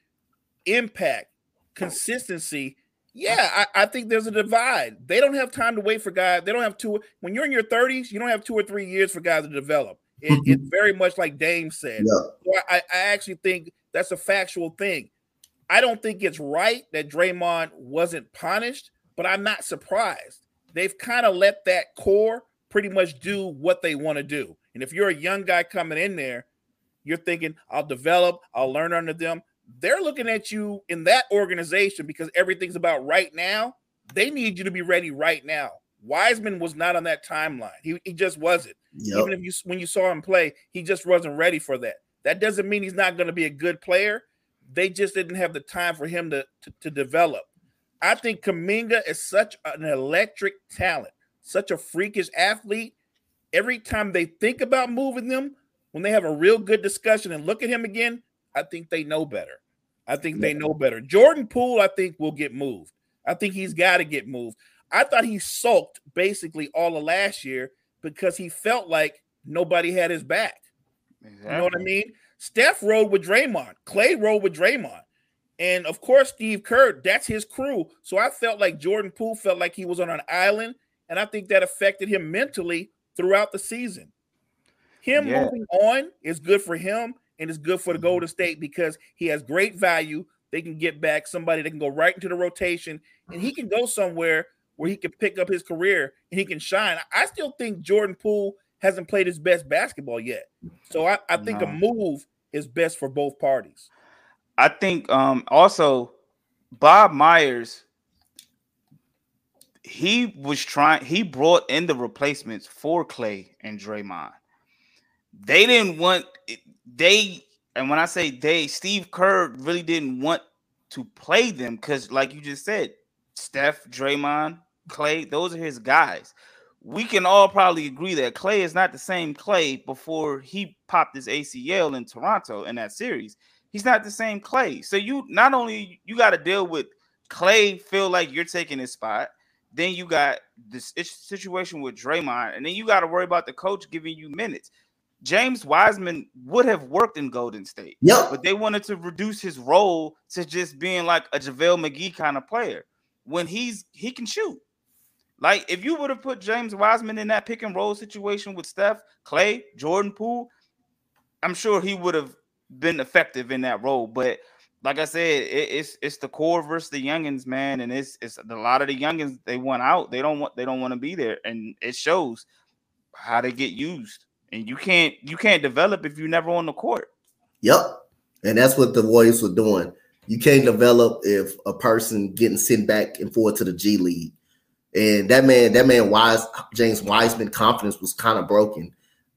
impact, consistency, yeah, I, I think there's a divide. They don't have time to wait for guys. They don't have two. When you're in your thirties, you don't have two or three years for guys to develop. It, mm-hmm. It's very much like Dame said. Yeah. So I, I actually think that's a factual thing. I don't think it's right that Draymond wasn't punished, but I'm not surprised. They've kind of let that core pretty much do what they want to do. And if you're a young guy coming in there, you're thinking, I'll develop, I'll learn under them. They're looking at you in that organization because everything's about right now. They need you to be ready right now. Wiseman was not on that timeline. He, he just wasn't. Yep. Even if you when you saw him play, he just wasn't ready for that. That doesn't mean he's not going to be a good player. They just didn't have the time for him to, to, to develop. I think Kuminga is such an electric talent, such a freakish athlete. Every time they think about moving them, when they have a real good discussion and look at him again, I think they know better. I think they know better. Jordan Poole, I think, will get moved. I think he's got to get moved. I thought he sulked basically all of last year because he felt like nobody had his back. Exactly. You know what I mean? Steph rode with Draymond. Klay rode with Draymond. And, of course, Steve Kerr, that's his crew. So I felt like Jordan Poole felt like he was on an island, and I think that affected him mentally throughout the season. Him yeah. moving on is good for him, and it's good for the Golden State because he has great value. They can get back somebody that can go right into the rotation, and he can go somewhere where he can pick up his career and he can shine. I still think Jordan Poole hasn't played his best basketball yet. So I, I think no. a move is best for both parties. I think um, also Bob Myers, he was trying, he brought in the replacements for Klay and Draymond. They didn't want, they, and when I say they, Steve Kerr really didn't want to play them because, like you just said, Steph, Draymond, Klay, those are his guys. We can all probably agree that Klay is not the same Klay before he popped his A C L in Toronto in that series. He's not the same Klay. So you not only you got to deal with Klay feel like you're taking his spot, then you got this situation with Draymond, and then you got to worry about the coach giving you minutes. James Wiseman would have worked in Golden State, yep. but they wanted to reduce his role to just being like a JaVale McGee kind of player when he's he can shoot. Like, if you would have put James Wiseman in that pick-and-roll situation with Steph, Klay, Jordan Poole, I'm sure he would have been effective in that role. But like I said, it, it's it's the core versus the youngins, man, and it's it's a lot of the youngins, they want out. They don't want they don't want to be there, and it shows how they get used. And you can't you can't develop if you're never on the court. Yep, and that's what the Warriors were doing. you can't develop if a person getting sent back and forth to the G League. And that man, that man, Wise, James Wiseman, confidence was kind of broken.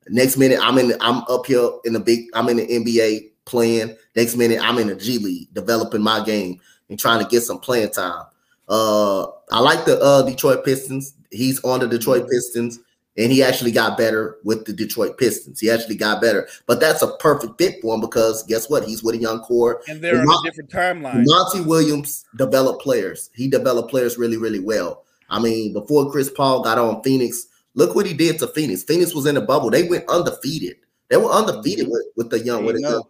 Next minute, I'm in. I'm up here in the big. I'm in the N B A playing. Next minute, I'm in the G League developing my game and trying to get some playing time. Uh, I like the uh, Detroit Pistons. He's on the Detroit Pistons, and he actually got better with the Detroit Pistons. He actually got better, but that's a perfect fit for him because guess what? He's with a young core, and they're on a different timeline. Monty Williams developed players. He developed players really, really well. I mean, before Chris Paul got on Phoenix, look what he did to Phoenix. Phoenix was in the bubble. They went undefeated. They were undefeated with, with the young, with a young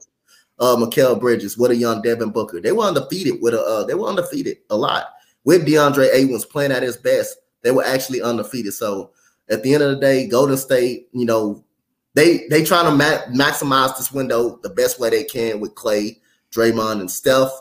uh, Mikal Bridges, with a young Devin Booker. They were undefeated with a. Uh, they were undefeated a lot with DeAndre Ayton's playing at his best. They were actually undefeated. So at the end of the day, Golden State, you know, they they trying to ma- maximize this window the best way they can with Klay, Draymond, and Steph,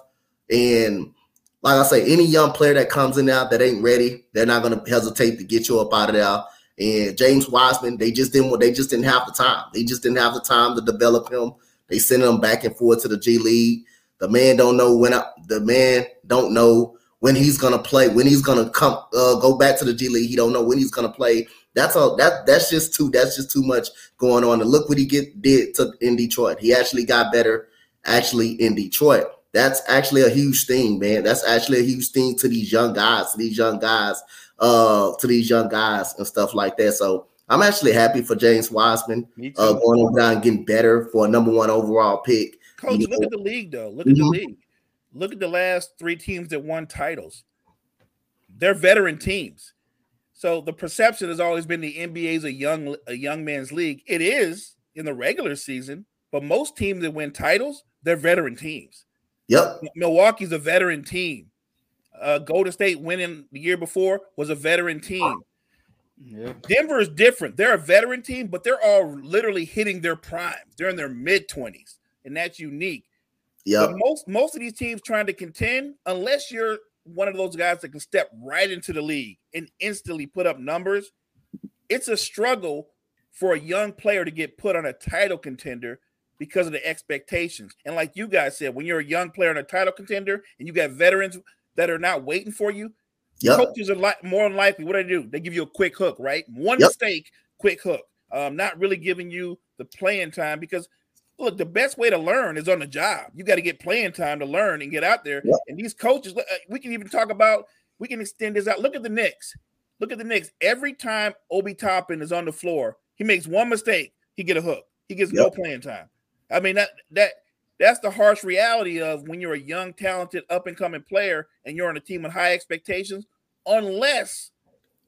and. Like I say, any young player that comes in now that ain't ready, they're not gonna hesitate to get you up out of there. And James Wiseman, they just didn't they just didn't have the time. They just didn't have the time to develop him. They send him back and forth to the G League. The man don't know when I, the man don't know when he's gonna play, when he's gonna come uh, go back to the G League. He don't know when he's gonna play. That's all. That that's just too that's just too much going on. And look what he get did to, in Detroit. He actually got better actually in Detroit. That's actually a huge thing, man. That's actually a huge thing to these young guys, to these young guys, uh, to these young guys and stuff like that. So I'm actually happy for James Wiseman uh, going over there and getting better for a number one overall pick. Coach, you know, look at the league, though. Look at mm-hmm. the league. Look at the last three teams that won titles. They're veteran teams. So the perception has always been the N B A's a young, a young man's league. It is in the regular season, but most teams that win titles, they're veteran teams. Yep. Milwaukee's a veteran team. Uh, Golden State winning the year before was a veteran team. Yep. Denver is different. They're a veteran team, but they're all literally hitting their prime. They're in their mid-twenties, and that's unique. Yeah. Most most of these teams trying to contend, unless you're one of those guys that can step right into the league and instantly put up numbers, it's a struggle for a young player to get put on a title contender because of the expectations. And like you guys said, when you're a young player and a title contender and you got veterans that are not waiting for you, yep. coaches are li- more unlikely. What do they do? They give you a quick hook, right? One yep. mistake, quick hook. Um, not really giving you the playing time because, look, the best way to learn is on the job. You got to get playing time to learn and get out there. Yep. And these coaches, we can even talk about, we can extend this out. Look at the Knicks. Look at the Knicks. Every time Obi Toppin is on the floor, he makes one mistake, he get a hook. He gets yep. no playing time. I mean, that that that's the harsh reality of when you're a young, talented, up-and-coming player and you're on a team with high expectations, unless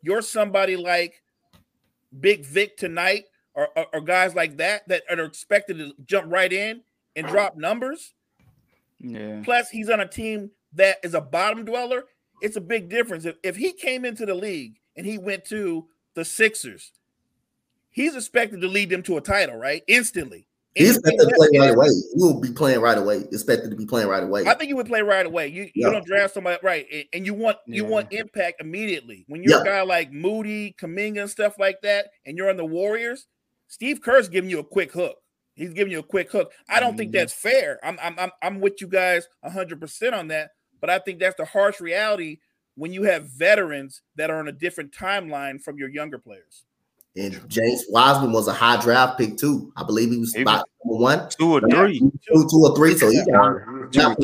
you're somebody like Big Vic tonight or, or, or guys like that that are expected to jump right in and drop numbers. Yeah. Plus, he's on a team that is a bottom dweller. It's a big difference. If, if he came into the league and he went to the Sixers, he's expected to lead them to a title, right? Instantly. He's expected to play right away. He will be playing right away. Expected to be playing right away. I think you would play right away. You, yeah. you don't draft somebody right, and, and you want you yeah. want impact immediately. When you're yeah. a guy like Moody, Kuminga, and stuff like that, and you're on the Warriors, Steve Kerr's giving you a quick hook. He's giving you a quick hook. I don't mm-hmm. think that's fair. I'm I'm I'm I'm with you guys one hundred percent on that, but I think that's the harsh reality when you have veterans that are on a different timeline from your younger players. And James Wiseman was a high draft pick too. I believe he was about number one, two or three, two, two or three. So he, yeah.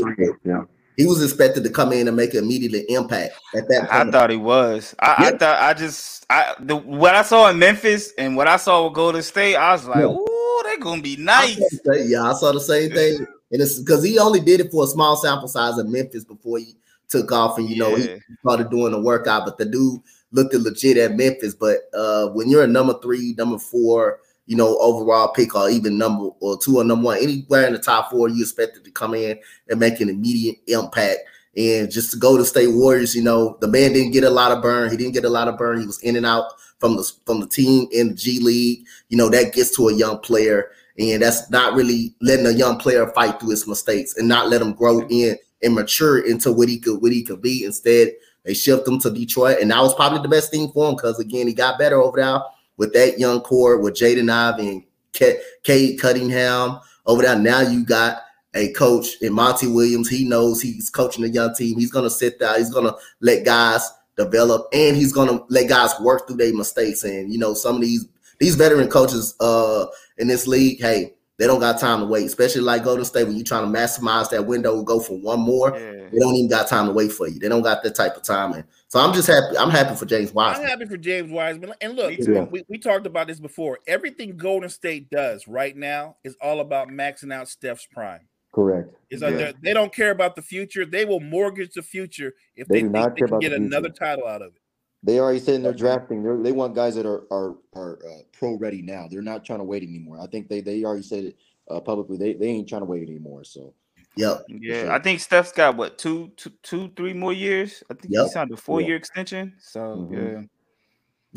Yeah. he was expected to come in and make an immediate impact at that point. I thought he was. I, yeah. I thought I just I the what I saw in Memphis and what I saw with Golden State, I was like, yeah. "Ooh, they're gonna be nice." I yeah, I saw the same thing, and it's because he only did it for a small sample size in Memphis before he took off, and you yeah. know he started doing the workout. But the dude looked legit at Memphis, but uh, when you're a number three, number four, you know, overall pick, or even number or two or number one, anywhere in the top four, you expected to come in and make an immediate impact. And just to go to State Warriors, you know, the man didn't get a lot of burn. He didn't get a lot of burn. He was in and out from the from the team in the G League. You know, that gets to a young player, and that's not really letting a young player fight through his mistakes and not let him grow in and mature into what he could what he could be. Instead, they shipped him to Detroit, and that was probably the best thing for him because, again, he got better over there with that young core with Jaden Ivey and Cade Cunningham over there. Now you got a coach in Monty Williams. He knows he's coaching a young team. He's going to sit there. He's going to let guys develop, and he's going to let guys work through their mistakes. And, you know, some of these these veteran coaches uh, in this league, hey, they don't got time to wait, especially like Golden State. When you're trying to maximize that window, go for one more, yeah. They don't even got time to wait for you. They don't got that type of time. And so I'm just happy. I'm happy for James Wiseman. I'm happy for James Wiseman. And look, yeah. we, we talked about this before. Everything Golden State does right now is all about maxing out Steph's prime. Correct. It's like yeah. They don't care about the future. They will mortgage the future if they, they, think they can get the another title out of it. They already said they're drafting. They're, they want guys that are are, are uh, pro ready now. They're not trying to wait anymore. I think they they already said it uh, publicly. They they ain't trying to wait anymore. So yeah, yeah. Sure. I think Steph's got what two two two three more years. I think yep. he signed a four yep. year extension. So mm-hmm. yeah,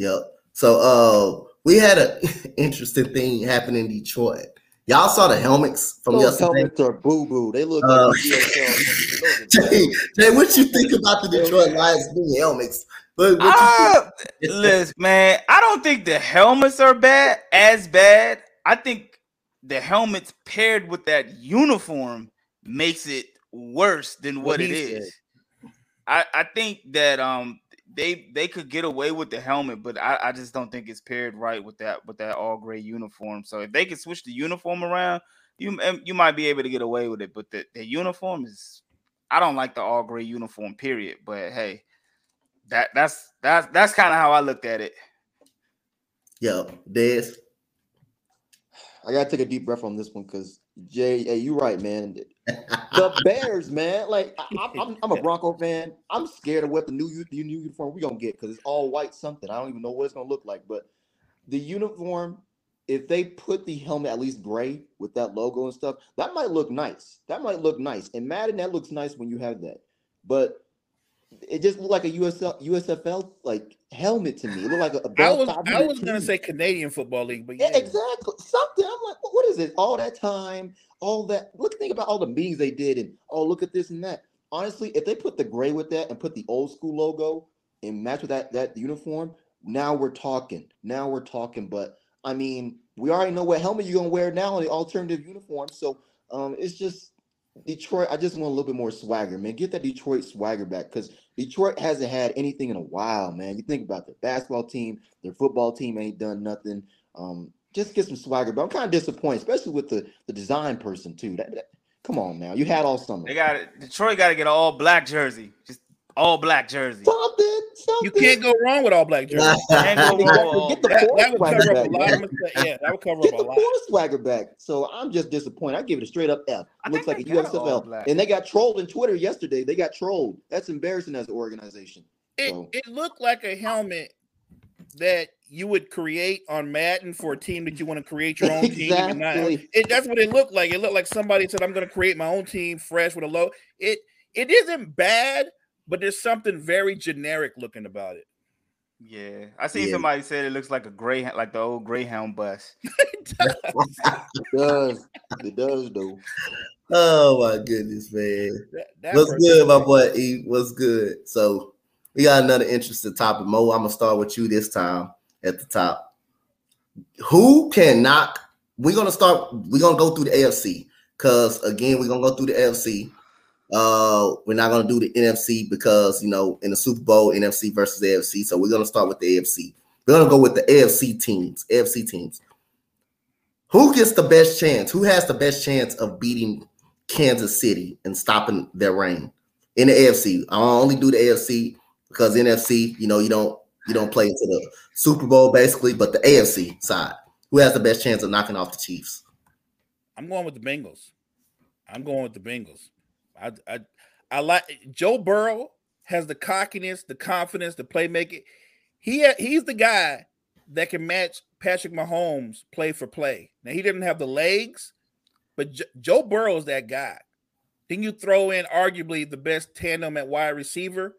yeah. So uh, we had an interesting thing happen in Detroit. Y'all saw the helmets from those yesterday? Helmets are boo-boo. They look uh, like Jay, Jay, what you think about the Detroit Lions new helmets? Look, what uh, you listen, man, I don't think the helmets are bad, as bad. I think the helmets paired with that uniform makes it worse than what, what it is. I, I think that um they they could get away with the helmet, but I, I just don't think it's paired right with that with that all gray uniform. So if they can switch the uniform around, you you might be able to get away with it. But the, the uniform is, I don't like the all gray uniform. Period. But hey, that that's that's that's kind of how I looked at it. Yo, Dez, I gotta take a deep breath on this one because Jay, hey, you right, man. The Bears, man. Like I, I'm, I'm a Bronco fan. I'm scared of what the new, new uniform we're gonna get because it's all white something. I don't even know what it's gonna look like. But the uniform, if they put the helmet at least gray with that logo and stuff, that might look nice. That might look nice. And Madden, that looks nice when you have that. But it just looked like a U S F L like helmet to me. It looked like a. a I was I was gonna team. say Canadian Football League, but yeah, yeah exactly something. I'm like, what is it? All that time, all that. Look, think about all the meetings they did, and oh, look at this and that. Honestly, if they put the gray with that and put the old school logo and match with that that uniform, now we're talking. Now we're talking. But I mean, we already know what helmet you're gonna wear now in the alternative uniform. So um, it's just. Detroit, I just want a little bit more swagger, man. Get that Detroit swagger back because Detroit hasn't had anything in a while, man. You think about their basketball team, their football team ain't done nothing. Um, just get some swagger. But I'm kind of disappointed, especially with the, the design person, too. That, that, come on now. You had all summer. They got it. Detroit got to get an all-black jersey. Just all-black jersey. Something, something. You can't go wrong with all-black jersey. Can't go wrong. Get the that, that would cover back, up a lot of mistakes. Yeah, that would cover get up a lot. Get the swagger back. So I'm just disappointed. I give it a straight-up F. It looks like a U S F L. And they got trolled on Twitter yesterday. They got trolled. That's embarrassing as an organization. It, so. it looked like a helmet that you would create on Madden for a team that you want to create your own exactly. team. And not, it, that's what it looked like. It looked like somebody said, I'm going to create my own team fresh with a low. It It isn't bad. But there's something very generic looking about it. Yeah, I seen yeah. somebody said it looks like a greyhound, like the old Greyhound bus. It does. It does. It does, though. Oh my goodness, man! That, that What's good, my boy? E? What's good? So we got another interesting topic. Mo, I'm gonna start with you this time at the top. Who can knock? We're gonna start. We're gonna go through the A F C because again, we're gonna go through the A F C. Uh, we're not going to do the N F C because, you know, in the Super Bowl, N F C versus A F C. So we're going to start with the A F C. We're going to go with the A F C teams, A F C teams. Who gets the best chance? Who has the best chance of beating Kansas City and stopping their reign in the A F C? I'll only do the A F C because N F C, you know, you don't you don't play into the Super Bowl basically, but the A F C side. Who has the best chance of knocking off the Chiefs? I'm going with the Bengals. I'm going with the Bengals. I, I I like Joe Burrow has the cockiness, the confidence, the playmaking. He he's the guy that can match Patrick Mahomes play for play. Now he didn't have the legs, but jo- Joe Burrow is that guy. Then you throw in arguably the best tandem at wide receiver.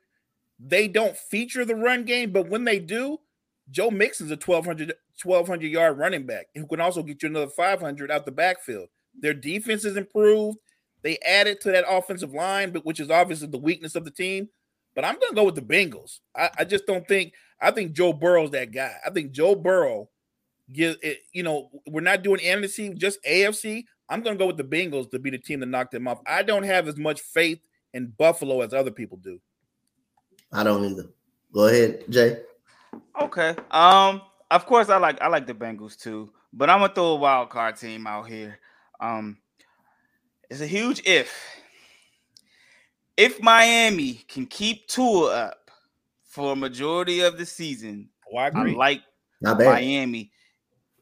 They don't feature the run game, but when they do, Joe Mixon's a twelve hundred yard running back who can also get you another five hundred out the backfield. Their defense is improved. They added to that offensive line, but which is obviously the weakness of the team. But I'm going to go with the Bengals. I, I just don't think – I think Joe Burrow's that guy. I think Joe Burrow give it, you know, we're not doing N F C, just A F C. I'm going to go with the Bengals to be the team that knocked them off. I don't have as much faith in Buffalo as other people do. I don't either. Go ahead, Jay. Okay. Um, of course, I like I like the Bengals too, but I'm gonna throw a wild card team out here. Um, it's a huge if. If Miami can keep Tua up for a majority of the season, oh, I, agree. I like Not bad. Miami,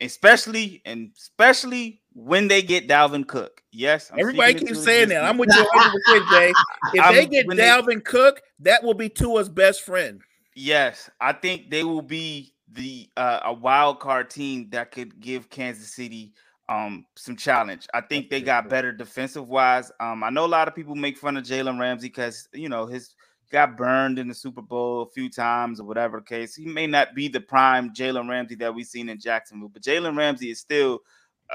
especially and especially. When they get Dalvin Cook, yes. I'm Everybody keeps saying that. I'm with you one hundred percent, Jay. If I'm, they get Dalvin they, Cook, that will be Tua's best friend. Yes, I think they will be the uh, a wild card team that could give Kansas City um, some challenge. I think they got better defensive wise. Um, I know a lot of people make fun of Jalen Ramsey because you know his got burned in the Super Bowl a few times or whatever case. He may not be the prime Jalen Ramsey that we've seen in Jacksonville, but Jalen Ramsey is still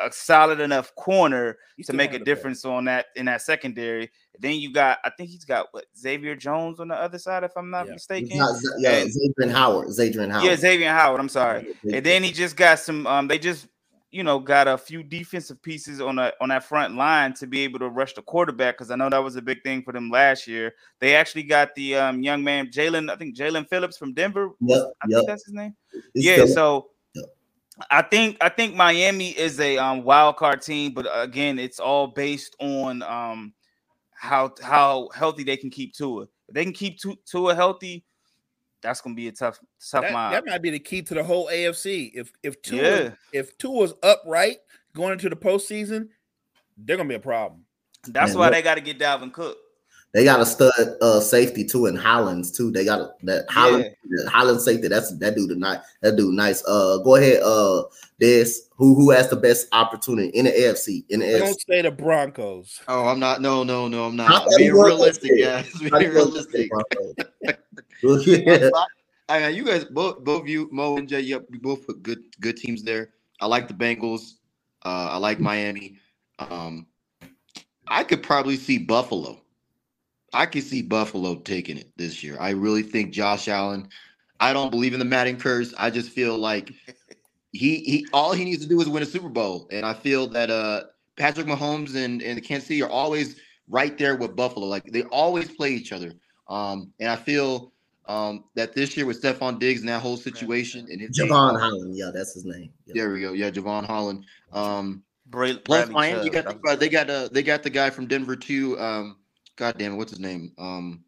a solid enough corner he's to make a difference on that in that secondary. Then you got, I think he's got what Xavier Jones on the other side, if I'm not yeah. mistaken. Not, yeah, and, Xavier Howard. Xavier Howard. Yeah, Xavier Howard. I'm sorry. Xavier. And then he just got some. Um, they just, you know, got a few defensive pieces on a on that front line to be able to rush the quarterback because I know that was a big thing for them last year. They actually got the um young man Jalen. I think Jalen Phillips from Denver. Yep, I yep. think that's his name. It's yeah. Still- so. I think I think Miami is a um, wild card team, but again, it's all based on um, how how healthy they can keep Tua. If they can keep Tua healthy, that's going to be a tough tough that, line. That might be the key to the whole A F C. If if Tua yeah. if Tua's upright going into the postseason, they're going to be a problem. That's Man, why look. they got to get Dalvin Cook. They got a stud uh, safety too in Hollins too. They got a, that Hollins yeah. Hollins safety. That's that dude tonight. That dude nice. Uh, go ahead. Uh, this who who has the best opportunity in the A F C? In the Don't A F C. Say the Broncos. Oh, I'm not. No, no, no. I'm not. Be realistic, guys. Be realistic. yeah. I mean, you guys both both you Mo and Jay. Yep, you both put good good teams there. I like the Bengals. Uh, I like Miami. Um, I could probably see Buffalo. I can see Buffalo taking it this year. I really think Josh Allen. I don't believe in the Madden curse. I just feel like he he all he needs to do is win a Super Bowl, and I feel that uh, Patrick Mahomes and and the Kansas City are always right there with Buffalo. Like they always play each other. Um, and I feel um, that this year with Stephon Diggs and that whole situation and his Javon name, Holland, yeah, that's his name. Yep. There we go. Yeah, Javon Holland. Um, Bra- plus Bradley Miami, you got the, uh, they got uh, they got the guy from Denver too. Um, God damn it, what's his name? Um,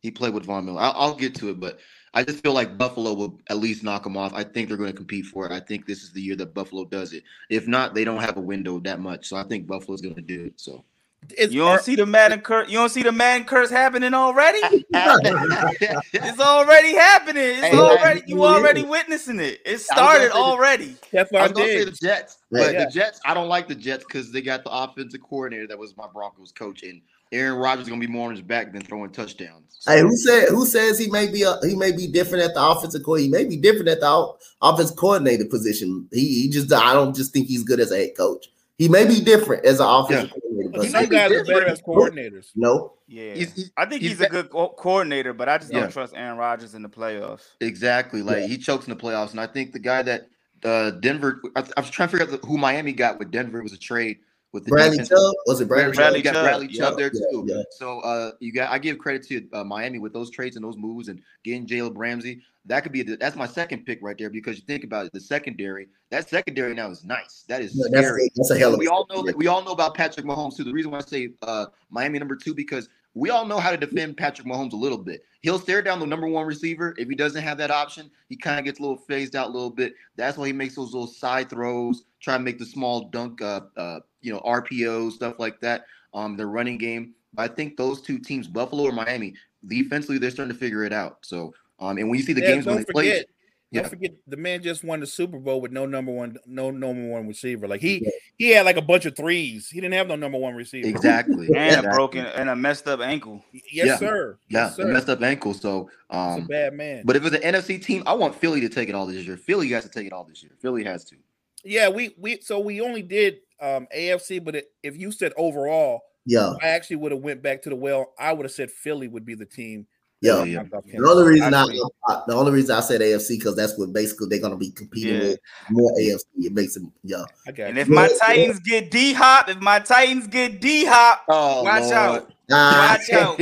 he played with Von Miller. I'll, I'll get to it, but I just feel like Buffalo will at least knock him off. I think they're going to compete for it. I think this is the year that Buffalo does it. If not, they don't have a window that much, so I think Buffalo's going to do it. So it's, you don't see the Madden curse. You don't see the Madden curse happening already. It's already happening. It's hey, already you already witnessing it. It started already. I was going to say the Jets, but yeah. the Jets. I don't like the Jets because they got the offensive coordinator that was my Broncos coach and. Aaron Rodgers is gonna be more on his back than throwing touchdowns. So. Hey, who said who says he may be a, he may be different at the offensive coordinator? He may be different at the o- offensive coordinator position. He, he just I don't just think he's good as a head coach. He may be different as an offensive yeah. coordinator. But some guys are better as coordinators. No, yeah, he's, he's, I think he's, he's a good co- coordinator, but I just yeah. don't trust Aaron Rodgers in the playoffs. Exactly, like yeah. he chokes in the playoffs, and I think the guy that uh, Denver, I, I was trying to figure out who Miami got with Denver. It was a trade. With the Bradley Chubb, was it Bradley, Bradley Chubb? You got Bradley Chubb yeah, there too. Yeah, yeah. So uh, you got I give credit to uh, Miami with those trades and those moves and getting Jalen Ramsey. That could be a, that's my second pick right there because you think about it, the secondary. That secondary now is nice. That is yeah, scary. That's, that's a hell of a we all know that, we all know about Patrick Mahomes too. The reason why I say uh, Miami number two because we all know how to defend Patrick Mahomes a little bit. He'll stare down the number one receiver. If he doesn't have that option, he kind of gets a little phased out a little bit. That's why he makes those little side throws, try to make the small dunk, uh, uh, you know, R P O, stuff like that, um, the running game. But I think those two teams, Buffalo or Miami, defensively, they're starting to figure it out. So, um, and when you see the yeah, games when they forget, play. Don't yeah. forget, the man just won the Super Bowl with no number one, no number one receiver. Like he, yeah. he had like a bunch of threes. He didn't have no number one receiver. Exactly, and exactly. a broken and a messed up ankle. Yes, yeah. sir. Yeah, yes, sir. A messed up ankle. So, um, it's a bad man. But if it's an N F C team, I want Philly to take it all this year. Philly has to take it all this year. Philly has to. Yeah, we we so we only did um, A F C, but it, if you said overall, yeah, I actually would have went back to the well. I would have said Philly would be the team Yeah. yeah. The only reason I, I the only reason I said A F C because that's what basically they're gonna be competing yeah. with more A F C. It makes it yeah. Okay. And if my Titans get D hop, if my Titans get D hop, oh, watch Lord. out. Watch out.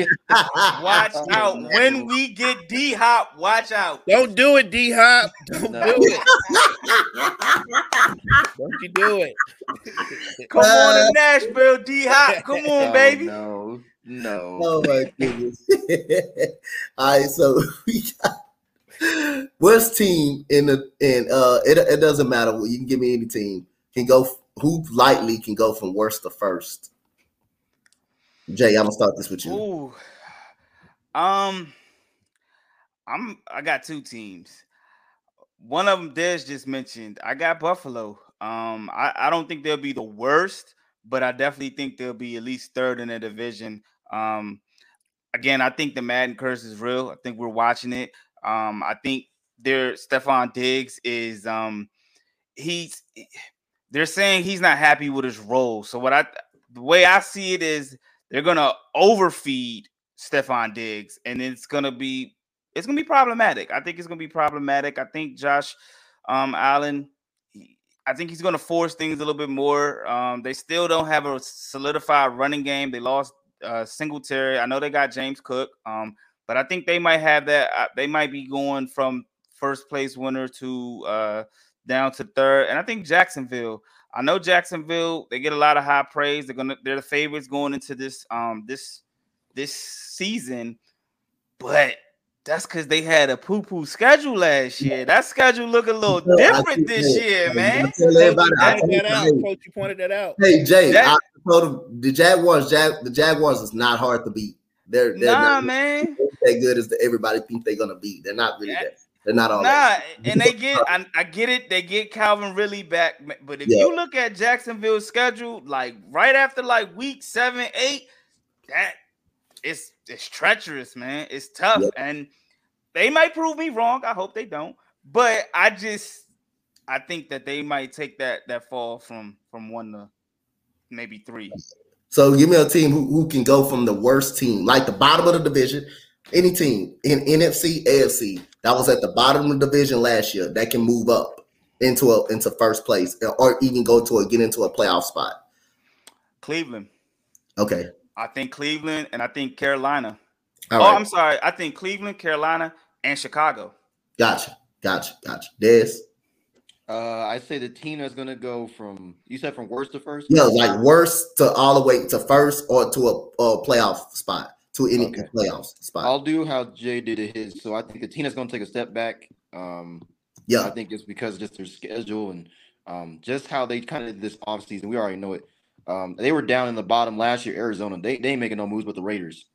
Watch out. When we get D hop, watch out. Don't do it, D hop. Don't no. do it. Don't you do it. Come uh, on to Nashville, D hop. Come on, oh, baby. No. No. Oh my goodness. All right, so we got worst team in the in uh it it doesn't matter what you can give me any team can go who lightly can go from worst to first. Jay, I'm gonna start this with you. Ooh. Um I'm I got two teams. One of them Des just mentioned. I got Buffalo. Um I, I don't think they'll be the worst, but I definitely think they'll be at least third in the division. Um, again, I think the Madden curse is real. I think we're watching it. Um, I think their Stephon Diggs is um, he's they're saying he's not happy with his role. So what I the way I see it is they're gonna overfeed Stephon Diggs, and it's gonna be it's gonna be problematic. I think it's gonna be problematic. I think Josh um, Allen. I think he's going to force things a little bit more. Um, they still don't have a solidified running game. They lost uh, Singletary. I know they got James Cook, um, but I think they might have that. Uh, they might be going from first place winner to uh, down to third. And I think Jacksonville. I know Jacksonville. They get a lot of high praise. They're gonna. They're the favorites going into this um, this this season, but. That's because they had a poo-poo schedule last year. That schedule look a little no, different this that. year, man. Tell everybody, I pointed that out. Coach, you pointed that out. Hey, Jay, that, I told him the Jaguars, Jag, the Jaguars is not hard to beat. They're, they're nah, not, man. They're as good as the, everybody thinks they're going to beat. They're not really that. that. They're not all nah, that. And they get, I, I get it. They get Calvin really back. But if yeah. you look at Jacksonville's schedule, like right after like week seven, eight, that it's it's treacherous, man. It's tough. Yep. And they might prove me wrong. I hope they don't. But I just I think that they might take that that fall from from one to maybe three. So give me a team who, who can go from the worst team, like the bottom of the division, any team in N F C, A F C that was at the bottom of the division last year that can move up into a into first place or even go to a get into a playoff spot. Cleveland. Okay. I think Cleveland and I think Carolina. All oh, right. I'm sorry. I think Cleveland, Carolina, and Chicago. Gotcha. Gotcha. Gotcha. Des. Uh, I say the team that's going to go from, you said from worst to first? Yeah, like worst to all the way to first or to a, a playoff spot, to any okay. playoff spot. I'll do how Jay did it his. So I think the team that's going to take a step back. Um, yeah. I think it's because of just their schedule and um, just how they kind of did this offseason. We already know it. Um, they were down in the bottom last year, Arizona. They they ain't making no moves with the Raiders.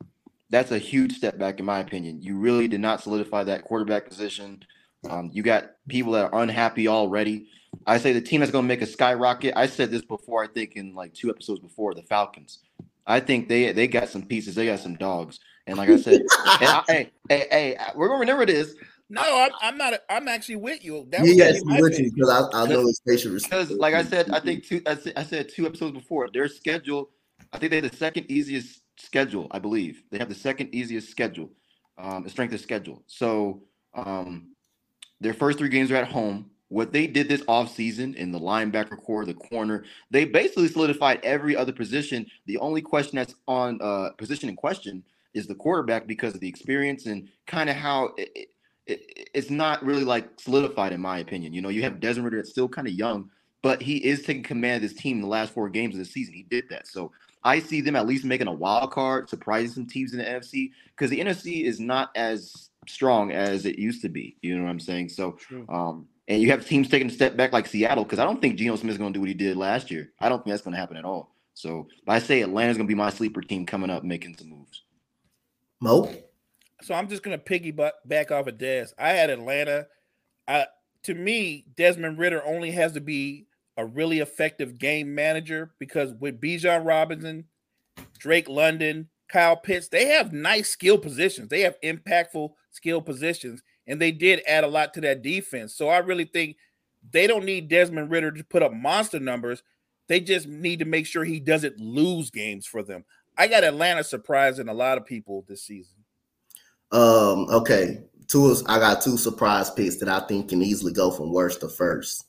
That's a huge step back, in my opinion. You really did not solidify that quarterback position. Um, you got people that are unhappy already. I say the team that's going to make a skyrocket. I said this before, I think, in like two episodes before, the Falcons. I think they they got some pieces. They got some dogs. And like I said, and I, hey, hey, hey, we're going to remember this. No, I'm, I'm not. I'm actually with you. That yeah, was yeah with you because I, I know it's facial response. Because, like I said, I think two. I said, I said two episodes before. Their schedule, I think they had the second easiest schedule. I believe they have the second easiest schedule, um, strength of schedule. So um, their first three games are at home. What they did this offseason in the linebacker core, the corner, they basically solidified every other position. The only question that's on uh, position in question is the quarterback because of the experience and kind of how. It, it, It, it's not really like solidified in my opinion. You know, you have Desmond Ridder that's still kind of young, but he is taking command of this team in the last four games of the season. He did that. So I see them at least making a wild card, surprising some teams in the N F C because the N F C is not as strong as it used to be. You know what I'm saying? So, um, and you have teams taking a step back like Seattle because I don't think Geno Smith's going to do what he did last year. I don't think that's going to happen at all. So I say Atlanta's going to be my sleeper team coming up, making some moves. Mo? So I'm just going to piggyback off of Des. I had Atlanta. I, to me, Desmond Ridder only has to be a really effective game manager because with Bijan Robinson, Drake London, Kyle Pitts, they have nice skill positions. They have impactful skill positions, and they did add a lot to that defense. So I really think they don't need Desmond Ridder to put up monster numbers. They just need to make sure he doesn't lose games for them. I got Atlanta surprising a lot of people this season. Um, okay, two. I got two surprise picks that I think can easily go from worst to first,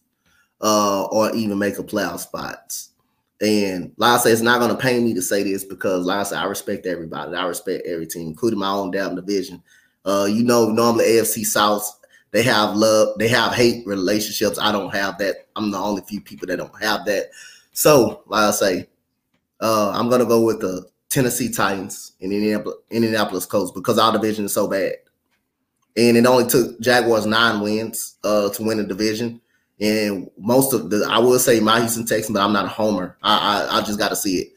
uh, or even make a playoff spots. And like I say, it's not going to pain me to say this because, like I say, I respect everybody. I respect every team, including my own damn division. Uh, you know, normally A F C South, they have love, they have hate relationships. I don't have that. I'm the only few people that don't have that. So, like I say, uh, I'm going to go with the Tennessee Titans and Indianapolis, Indianapolis Colts because our division is so bad. And it only took Jaguars nine wins uh, to win the division. And most of the, I will say my Houston Texans, but I'm not a homer. I I, I just got to see it.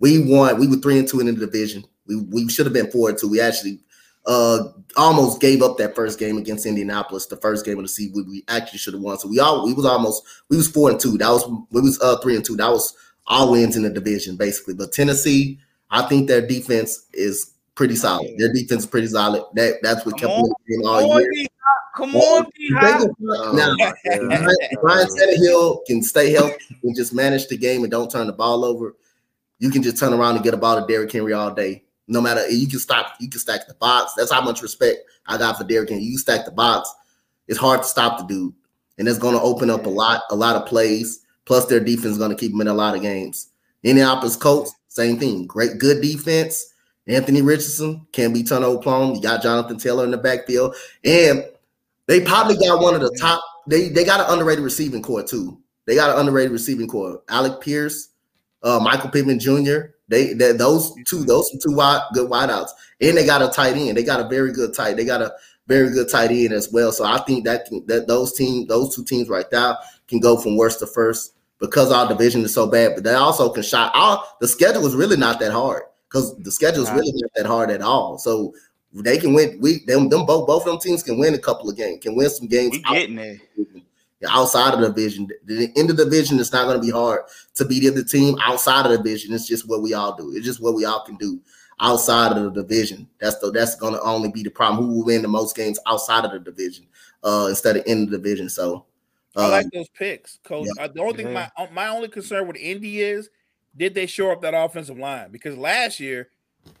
We won. We were three and two in the division. We we should have been four and two. We actually uh, almost gave up that first game against Indianapolis, the first game of the season. We, we actually should have won. So we all we was almost we was four and two. That was we was uh, three and two. That was our wins in the division basically. But Tennessee, I think their defense is pretty solid. Their defense is pretty solid. That that's what kept them all year. Come on, D-Hop. Now, Brian Tannehill can stay healthy and just manage the game and don't turn the ball over. You can just turn around and get a ball to Derrick Henry all day. No matter, you can stop, you can stack the box. That's how much respect I got for Derrick Henry. You stack the box, it's hard to stop the dude, and it's going to open up a lot, a lot of plays. Plus, their defense is going to keep them in a lot of games. Indianapolis Colts, same thing. Great, good defense. Anthony Richardson can't be turnover prone. You got Jonathan Taylor in the backfield, and they probably got one of the top. They they got an underrated receiving core too. They got an underrated receiving core. Alec Pierce, uh, Michael Pittman Junior They that those two those two wide good wideouts, and they got a tight end. They got a very good tight. They got a very good tight end as well. So I think that can, that those team those two teams right now can go from worst to first because our division is so bad. But they also can shot. Our the schedule is really not that hard because the schedule is really not that hard at all. So. They can win. We them, them both both of them teams can win a couple of games. Can win some games. Out, getting there. Outside of the division. The end of the division is not going to be hard to beat the other team outside of the division. It's just what we all do. It's just what we all can do outside of the division. That's the that's going to only be the problem. Who will win the most games outside of the division uh, instead of in the division? So um, I like those picks, Coach. Yeah. The only thing yeah. my my only concern with Indy is did they shore up that offensive line? Because last year.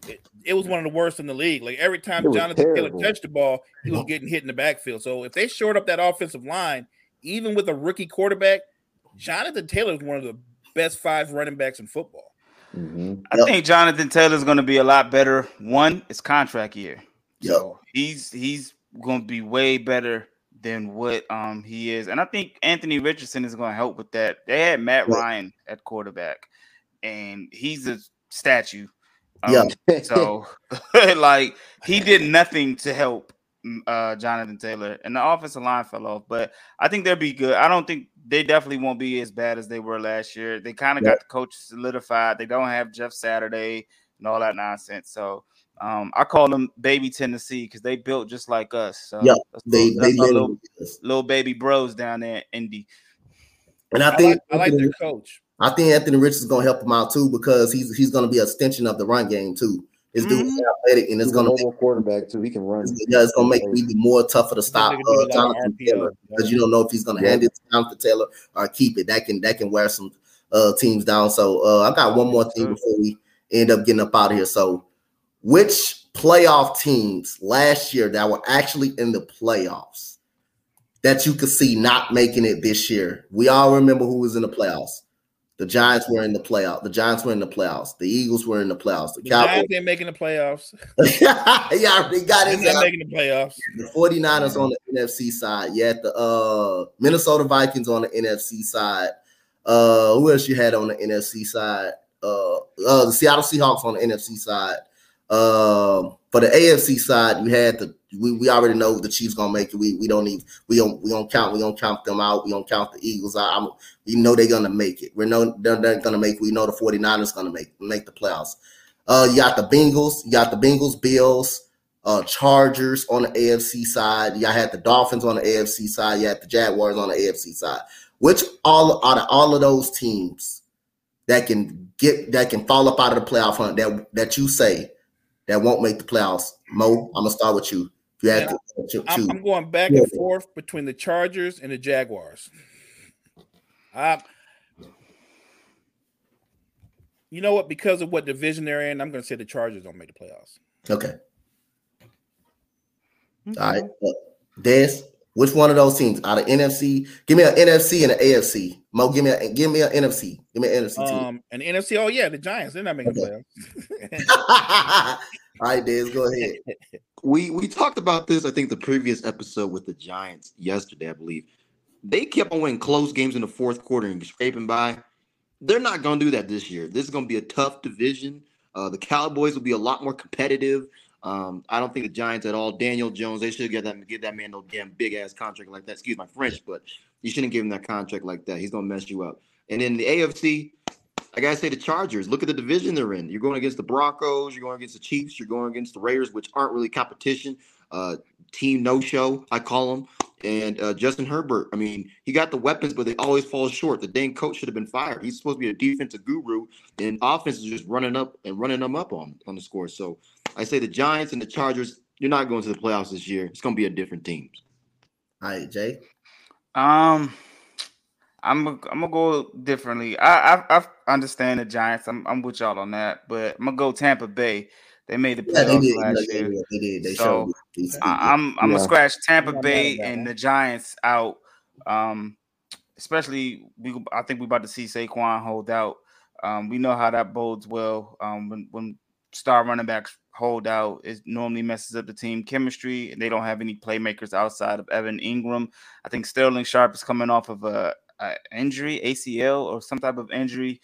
It, it was one of the worst in the league. Like every time Jonathan terrible. Taylor touched the ball, he was getting hit in the backfield. So if they shored up that offensive line, even with a rookie quarterback, Jonathan Taylor is one of the best five running backs in football. Mm-hmm. I yep. think Jonathan Taylor is going to be a lot better. One, it's contract year. Yep. So he's he's going to be way better than what um he is. And I think Anthony Richardson is going to help with that. They had Matt yep. Ryan at quarterback, and he's a statue. Um, yeah. So, like, he did nothing to help uh, Jonathan Taylor, and the offensive line fell off. But I think they'll be good. I don't think they definitely won't be as bad as they were last year. They kind of yeah. got the coach solidified. They don't have Jeff Saturday and all that nonsense. So um, I call them Baby Tennessee because they built just like us. So yeah, that's they, that's they little, little baby bros down there in Indy. And I think I like, I like their coach. I think Anthony Richardson's gonna help him out too because he's he's gonna be an extension of the run game too. This dude is athletic and it's gonna be a quarterback too. He can run. Yeah, it's gonna make it even more tougher to stop uh, Jonathan Taylor because you don't know if he's gonna yeah. hand it to Jonathan Taylor or keep it. That can that can wear some uh, teams down. So uh, I got one more thing before we end up getting up out of here. So, which playoff teams last year that were actually in the playoffs that you could see not making it this year? We all remember who was in the playoffs. The Giants were in the playoffs. The Giants were in the playoffs. The Eagles were in the playoffs. The, the Cowboys Giants ain't making the playoffs. yeah, they got in there. Making the playoffs. The 49ers yeah. on the N F C side. You had the uh, Minnesota Vikings on the N F C side. Uh, who else you had on the N F C side? Uh, uh, the Seattle Seahawks on the N F C side. Uh, for the A F C side, you had the we we already know the Chiefs gonna make it. We we don't need we don't we don't count we don't count them out. We don't count the Eagles out. I'm, we know they're gonna make it. We know they're, they're gonna make. We know the 49ers gonna make make the playoffs. Uh, you got the Bengals. You got the Bengals, Bills, uh, Chargers on the A F C side. You had the Dolphins on the A F C side. You had the Jaguars on the A F C side. Which all out of all of those teams that can get that can fall up out of the playoff hunt that that you say. That won't make the playoffs. Mo, I'm gonna start with you. If you have to choose. I'm, I'm going back and forth between the Chargers and the Jaguars. I, you know what? Because of what division they're in, I'm gonna say the Chargers don't make the playoffs. Okay. Okay. All right. Des, which one of those teams out of N F C? Give me an N F C and an A F C. Mo, give me a give me an N F C. Give me an N F C team. Um, an N F C. Oh yeah, the Giants. They're not making okay. playoffs. All right, Des, go ahead. We we talked about this. I think the previous episode with the Giants yesterday, I believe. They kept on winning close games in the fourth quarter and scraping by. They're not going to do that this year. This is going to be a tough division. Uh, the Cowboys will be a lot more competitive. Um, I don't think the Giants at all. Daniel Jones, they should get that give that man no damn big ass contract like that. Excuse my French, but you shouldn't give him that contract like that. He's going to mess you up. And in the A F C, I got to say the Chargers. Look at the division they're in. You're going against the Broncos. You're going against the Chiefs. You're going against the Raiders, which aren't really competition. Uh, team no-show, I call them. And uh, Justin Herbert, I mean, he got the weapons, but they always fall short. The dang coach should have been fired. He's supposed to be a defensive guru, and offense is just running up and running them up on, on the score. So I say the Giants and the Chargers, you're not going to the playoffs this year. It's going to be a different team. All right, Jay. Um, I'm I'm gonna go differently. I I, I understand the Giants. I'm I'm with y'all on that, but I'm gonna go Tampa Bay. They made the playoffs yeah, last year. Yeah, they did. They so showed I'm I'm yeah. gonna scratch Tampa Bay and the Giants out. Um, especially we I think we're about to see Saquon hold out. Um, we know how that bodes well. Um, when when star running backs hold out, it normally messes up the team chemistry. They don't have any playmakers outside of Evan Ingram. I think Sterling Sharp is coming off of a, a injury, A C L or some type of injury.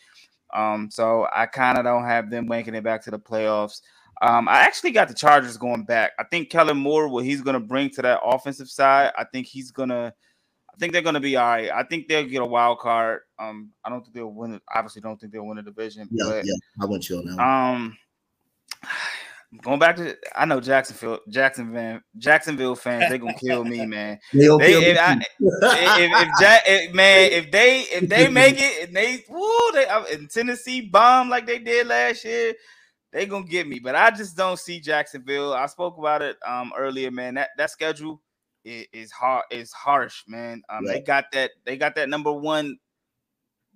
Um, so I kind of don't have them making it back to the playoffs. Um, I actually got the Chargers going back. I think Kellen Moore, what he's going to bring to that offensive side, I think he's going to – I think they're going to be all right. I think they'll get a wild card. Um, I don't think they'll win – obviously don't think they'll win a division. Yeah, but, yeah. I want you on that one. Um, going back to – I know Jacksonville Jacksonville, Jacksonville fans, they're going to kill me, man. They'll they, kill if, me. I, if, if, Jack, if Man, if they if they make it and they – woo, they in Tennessee bomb like they did last year – they're going to get me, but I just don't see Jacksonville. I spoke about it um, earlier, man. That that schedule is, is hard, is harsh, man. Um, yeah. They got that they got that number one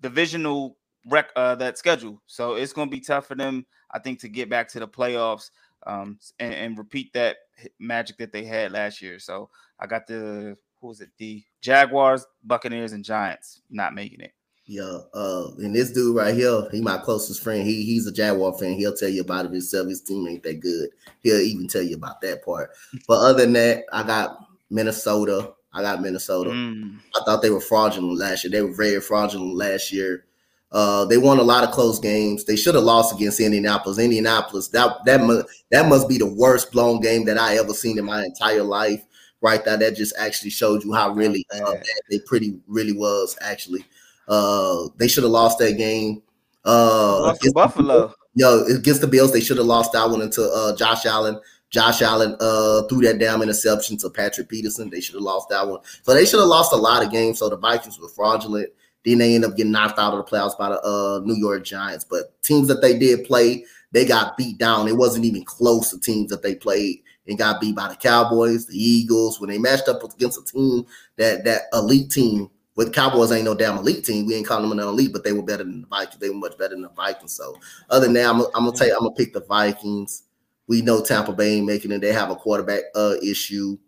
divisional rec uh, that schedule, so it's going to be tough for them, I think, to get back to the playoffs um, and, and repeat that magic that they had last year. So I got the who was it? The Jaguars, Buccaneers, and Giants not making it. Yeah, uh, and this dude right here, he my closest friend. He he's a Jaguar fan. He'll tell you about it himself. His team ain't that good. He'll even tell you about that part. But other than that, I got Minnesota. I got Minnesota. Mm. I thought they were fraudulent last year. They were very fraudulent last year. Uh, they won a lot of close games. They should have lost against Indianapolis. Indianapolis, that that must, that must be the worst blown game that I ever seen in my entire life. Right there, that just actually showed you how really uh, bad they pretty really was actually. Uh, they should have lost that game. Uh, lost to Buffalo. Yo, against the Bills, they should have lost that one into uh, Josh Allen. Josh Allen uh, threw that damn interception to Patrick Peterson. They should have lost that one. So they should have lost a lot of games. So the Vikings were fraudulent. Then they end up getting knocked out of the playoffs by the uh, New York Giants. But teams that they did play, they got beat down. It wasn't even close to teams that they played and got beat by the Cowboys, the Eagles. When they matched up against a team, that that elite team, with Cowboys ain't no damn elite team. We ain't calling them an elite, but they were better than the Vikings. They were much better than the Vikings. So other than that, I'm, I'm gonna tell you, I'm gonna pick the Vikings. We know Tampa Bay ain't making it. They have a quarterback uh, issue.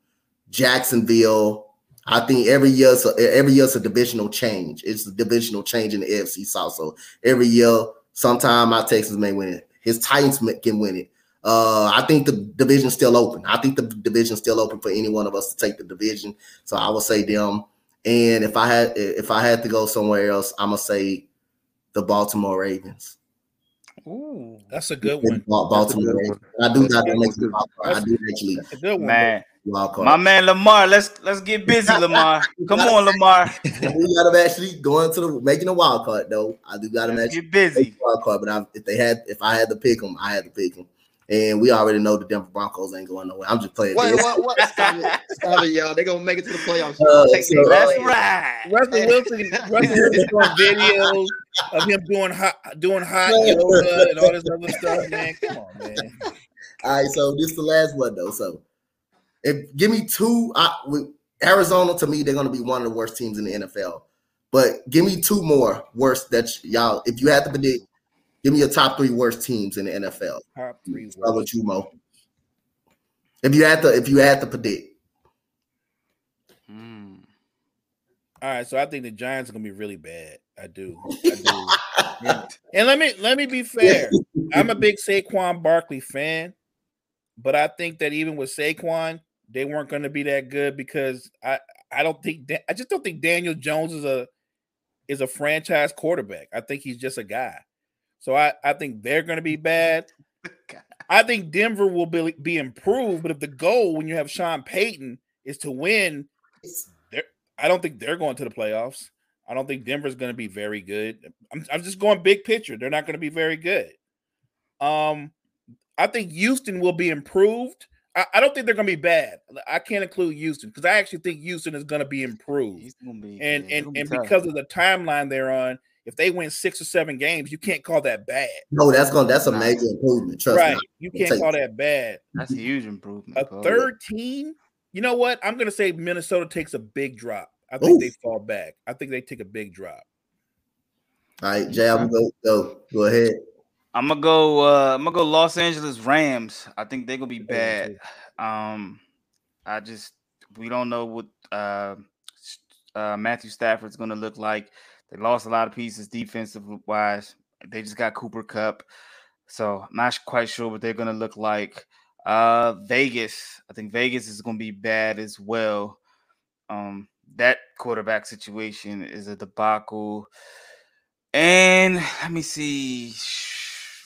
Jacksonville. I think every year, so every year's a divisional change. It's a divisional change in the A F C South. So every year, sometime my Texans may win it. His Titans can win it. Uh, I think the division's still open. I think the division's still open for any one of us to take the division. So I would say them. And if I had if I had to go somewhere else, I'm gonna say the Baltimore Ravens. Ooh, that's a good one. Baltimore Ravens. I do not make the wild card. I do actually. That's a good one, man. My man Lamar, let's let's get busy, Lamar. Come on, Lamar. We got him actually going to the making a wild card though. I do got him actually get busy wild card, but I, if they had if I had to pick them, I had to pick them. And we already know the Denver Broncos ain't going nowhere. I'm just playing. Wait, this. What? What? Stop it. Stop it, y'all. They're going to make it to the playoffs. Uh, so, that's right. Russell Wilson is doing videos of him doing hot, doing hot yoga and all this other stuff, man. Come on, man. All right, so this is the last one, though. So if give me two. I, with Arizona, to me, they're going to be one of the worst teams in the N F L. But give me two more worst that y'all, if you had to predict, give me your top three worst teams in the N F L. Top three. Start with you, Mo. If you had to, if you had to predict, All right, so I think the Giants are gonna be really bad. I do. I do. and, and let me let me be fair. I'm a big Saquon Barkley fan, but I think that even with Saquon, they weren't gonna be that good because I, I don't think I just don't think Daniel Jones is a is a franchise quarterback. I think he's just a guy. So I, I think they're gonna be bad. I think Denver will be, be improved, but if the goal when you have Sean Payton is to win, I don't think they're going to the playoffs. I don't think Denver's going to be very good. I'm, I'm just going big picture. They're not going to be very good. Um, I think Houston will be improved. I, I don't think they're going to be bad. I can't include Houston because I actually think Houston is going to be improved. Be, and and, be and because of the timeline they're on, if they win six or seven games, you can't call that bad. No, that's going. That's a major improvement. Trust right. me. You can't call that bad. That's a huge improvement. A bro. third team. You know what? I'm going to say Minnesota takes a big drop. I think Ooh. they fall back. I think they take a big drop. All right, Jay, I'm going to go. Go ahead. I'm going to go. Uh, I'm going to go. Los Angeles Rams. I think they're going to be bad. Um, I just we don't know what uh, uh, Matthew Stafford's going to look like. They lost a lot of pieces defensive-wise. They just got Cooper Kupp. So I'm not quite sure what they're going to look like. Uh, Vegas. I think Vegas is going to be bad as well. Um, that quarterback situation is a debacle. And let me see.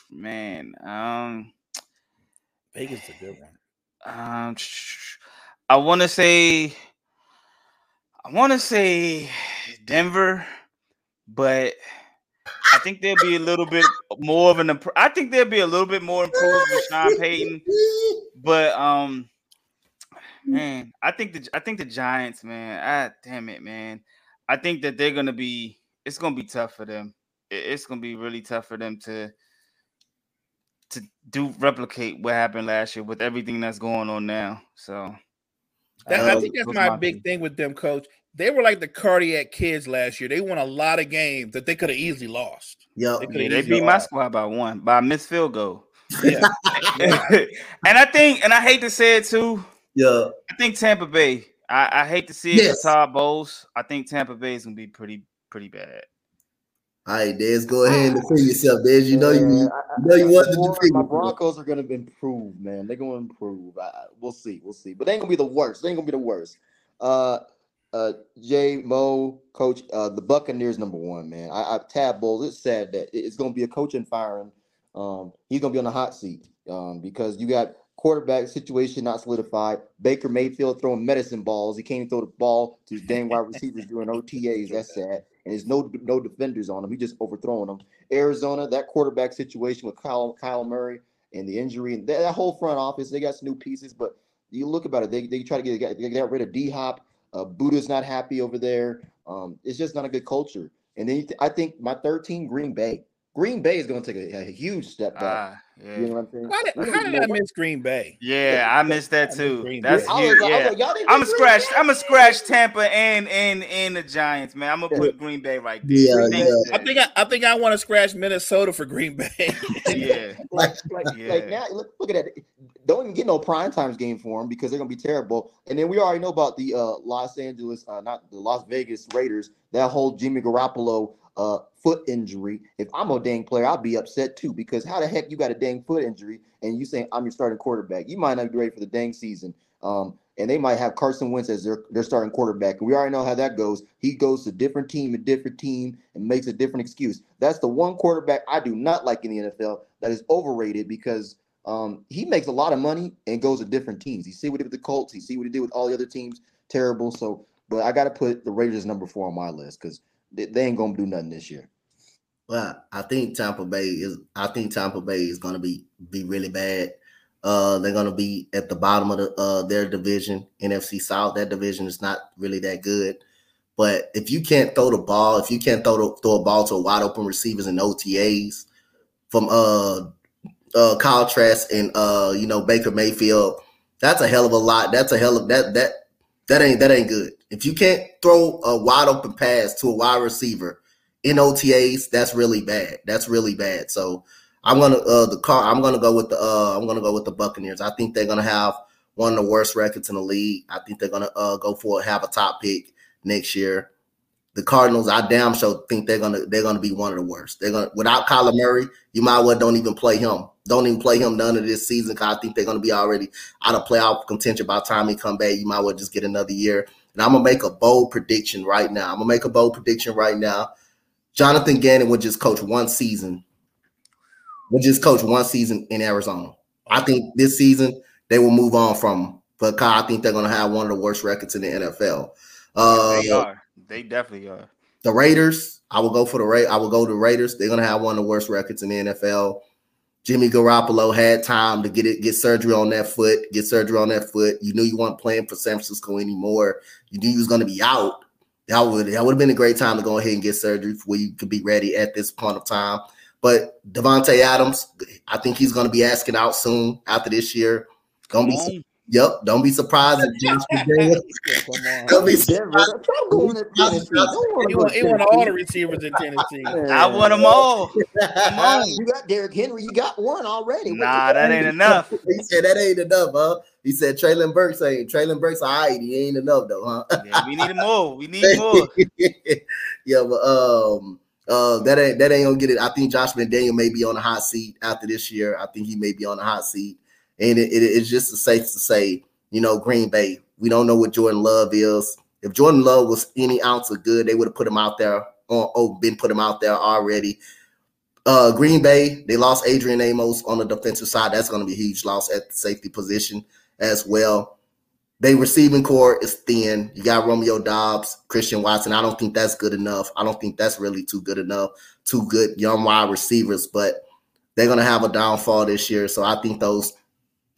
Man. Um, Vegas is a good one. Um, I want to say – I want to say Denver – but I think there'll be a little bit more of an. I think there'll be a little bit more improved with Sean Payton. But um, man, I think the I think the Giants, man. Ah, damn it, man. I think that they're gonna be. It's gonna be tough for them. It's gonna be really tough for them to to do replicate what happened last year with everything that's going on now. So that, I, I think that's my, my big thing. thing with them, Coach. They were like the cardiac kids last year. They won a lot of games that they could have easily lost. Yep. They, yeah, they beat my squad by one, by a missed field goal. Yeah. And I think, and I hate to say it too, yeah. I think Tampa Bay, I, I hate to see it yes. for Todd Bowles. I think Tampa Bay is going to be pretty, pretty bad. All right, Dez, go ahead and defend yourself, Dez. You know you, you, know you wanted to defend. My Broncos are going to improve, man. They're going to improve. I, we'll see. We'll see. But they ain't going to be the worst. They ain't going to be the worst. Uh, Uh, Jay, Mo, Coach, uh, the Buccaneers number one, man. I, I Tab Bowles. It's sad that it's going to be a coaching firing. Um, he's going to be on the hot seat um, because you got quarterback situation not solidified. Baker Mayfield throwing medicine balls. He can't even throw the ball to his dang wide receivers during O T As. That's sad. And there's no no defenders on him. He just overthrowing them. Arizona, that quarterback situation with Kyle Kyle Murray and the injury and that, that whole front office. They got some new pieces, but you look about it. They they try to get they got rid of D Hop. Uh, Buddha's not happy over there. Um, it's just not a good culture. And then you th- I think my third team, Green Bay. Green Bay is going to take a, a huge step back. Ah, yeah. You know what I'm saying? Why did, how did I miss Green Bay? Yeah, I missed that too. Miss That's huge. Like, yeah. like, I'm a scratch. Bay. I'm a scratch Tampa and and and the Giants, man. I'm gonna put Green Bay right there. Yeah, yeah. There. I think I, I think I want to scratch Minnesota for Green Bay. yeah. Like, like, yeah. Like now, look, look at that. Don't even get no primetime game for them because they're gonna be terrible. And then we already know about the uh, Los Angeles, uh, not the Las Vegas Raiders. That whole Jimmy Garoppolo. Uh, foot injury. If I'm a dang player, I'll be upset too because how the heck you got a dang foot injury and you saying I'm your starting quarterback? You might not be ready for the dang season. Um, and they might have Carson Wentz as their their starting quarterback. And we already know how that goes. He goes to different team, a different team, and makes a different excuse. That's the one quarterback I do not like in the N F L that is overrated because um, he makes a lot of money and goes to different teams. You see what he did with the Colts. You see what he did with all the other teams. Terrible. So, but I got to put the Raiders number four on my list because. They ain't gonna do nothing this year. Well, I think Tampa Bay is. I think Tampa Bay is gonna be be really bad. Uh, they're gonna be at the bottom of the, uh, their division, N F C South. That division is not really that good. But if you can't throw the ball, if you can't throw the, throw a ball to wide open receivers and O T As from uh, uh, Kyle Trask and uh, you know Baker Mayfield, that's a hell of a lot. That's a hell of that that. That ain't that ain't good. If you can't throw a wide open pass to a wide receiver in O T As, that's really bad. That's really bad. So I'm gonna uh, the car. I'm gonna go with the uh, I'm gonna go with the Buccaneers. I think they're gonna have one of the worst records in the league. I think they're gonna uh, go for have a top pick next year. the Cardinals, I damn sure think they're gonna they're gonna be one of the worst. They're gonna without Kyler Murray, you might as well don't even play him. Don't even play him none of this season because I think they're gonna be already out of playoff contention by the time he come back. You might as well just get another year. And I'm gonna make a bold prediction right now. I'm gonna make a bold prediction right now. Jonathan Gannon would just coach one season. Would just coach one season in Arizona. I think this season they will move on from him. But Kyle, I think they're gonna have one of the worst records in the N F L. Uh, they are. They definitely are. The Raiders. I will go for the Ra- I will go to the Raiders. They're gonna have one of the worst records in the N F L. Jimmy Garoppolo had time to get it, get surgery on that foot, get surgery on that foot. You knew you weren't playing for San Francisco anymore. You knew you was gonna be out. That would that would have been a great time to go ahead and get surgery where you could be ready at this point of time. But Devontae Adams, I think he's gonna be asking out soon after this year. Don't be. Su- Yep, don't be surprised if Josh McDaniels. Don't be surprised. I'm going to Tennessee. He won all the receivers in Tennessee. I want them all. Come on. You got Derrick Henry. You got one already. Nah, that ain't enough. He said that ain't enough, huh? He said Traylon Burks ain't. Traylon Burks, all right, he ain't enough, though, huh? Yeah, we need more. We need more. Yeah, but um, uh, that ain't that ain't going to get it. I think Josh McDaniels may be on the hot seat after this year. I think he may be on the hot seat. And it, it, it's just safe to say, you know, Green Bay, we don't know what Jordan Love is. If Jordan Love was any ounce of good, they would have put him out there, or, or been put him out there already. Uh, Green Bay, they lost Adrian Amos on the defensive side. That's going to be a huge loss at the safety position as well. They receiving core is thin. You got Romeo Dobbs, Christian Watson. I don't think that's good enough. I don't think that's really too good enough. Two good young wide receivers, but they're going to have a downfall this year. So I think those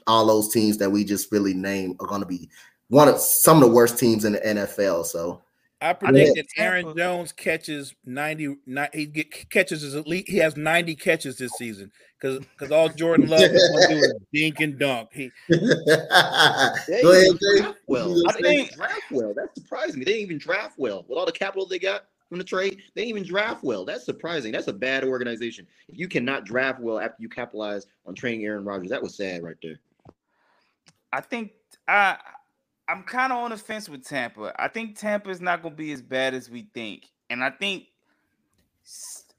all those teams that we just really named are going to be one of some of the worst teams in the N F L. So I predict that Aaron Jones catches ninety. He get, catches his elite. He has ninety catches this season because because all Jordan Love is going to do is dink and dunk. He go ahead, draft well. I think draft well. That surprised me. They didn't even draft well with all the capital they got from the trade. They didn't even draft well. That's surprising. That's a bad organization. If you cannot draft well after you capitalize on trading Aaron Rodgers, that was sad right there. I think I, I'm kind of on the fence with Tampa. I think Tampa is not going to be as bad as we think, and I think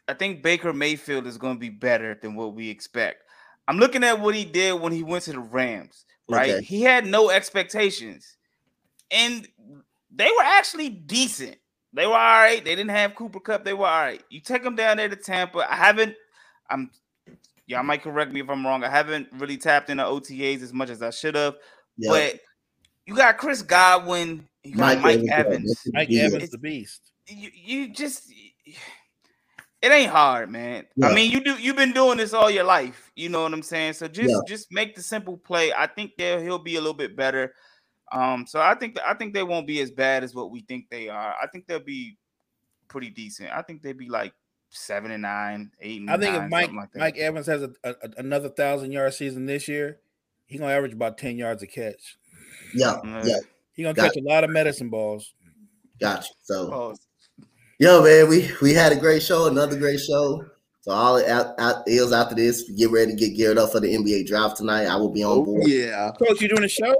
I think Baker Mayfield is going to be better than what we expect. I'm looking at what he did when he went to the Rams. Right, okay. He had no expectations, and they were actually decent. They were all right. They didn't have Cooper Kupp. They were all right. You take them down there to Tampa. I haven't. I'm. Y'all might correct me if I'm wrong. I haven't really tapped into O T As as much as I should have. Yep. But you got Chris Godwin, you got Mike, Mike Evans. Mike Evans, the beast. You, you just it ain't hard, man. Yeah. I mean, you do you've been doing this all your life. You know what I'm saying? So just yeah. just make the simple play. I think there he'll be a little bit better. Um, so I think I think they won't be as bad as what we think they are. I think they'll be pretty decent. I think they'd be like Seven and nine, eight and nine. I think nine, if Mike like Mike Evans has a, a, another thousand yard season this year, he's gonna average about ten yards a catch. Yeah, mm-hmm. yeah. He's gonna Got catch you. a lot of medicine balls. Gotcha. So, oh. yo, man, we we had a great show, another great show. So all out, out is after this. Get ready to get geared up for the N B A draft tonight. I will be on board. Oh, yeah, coach, you doing a show?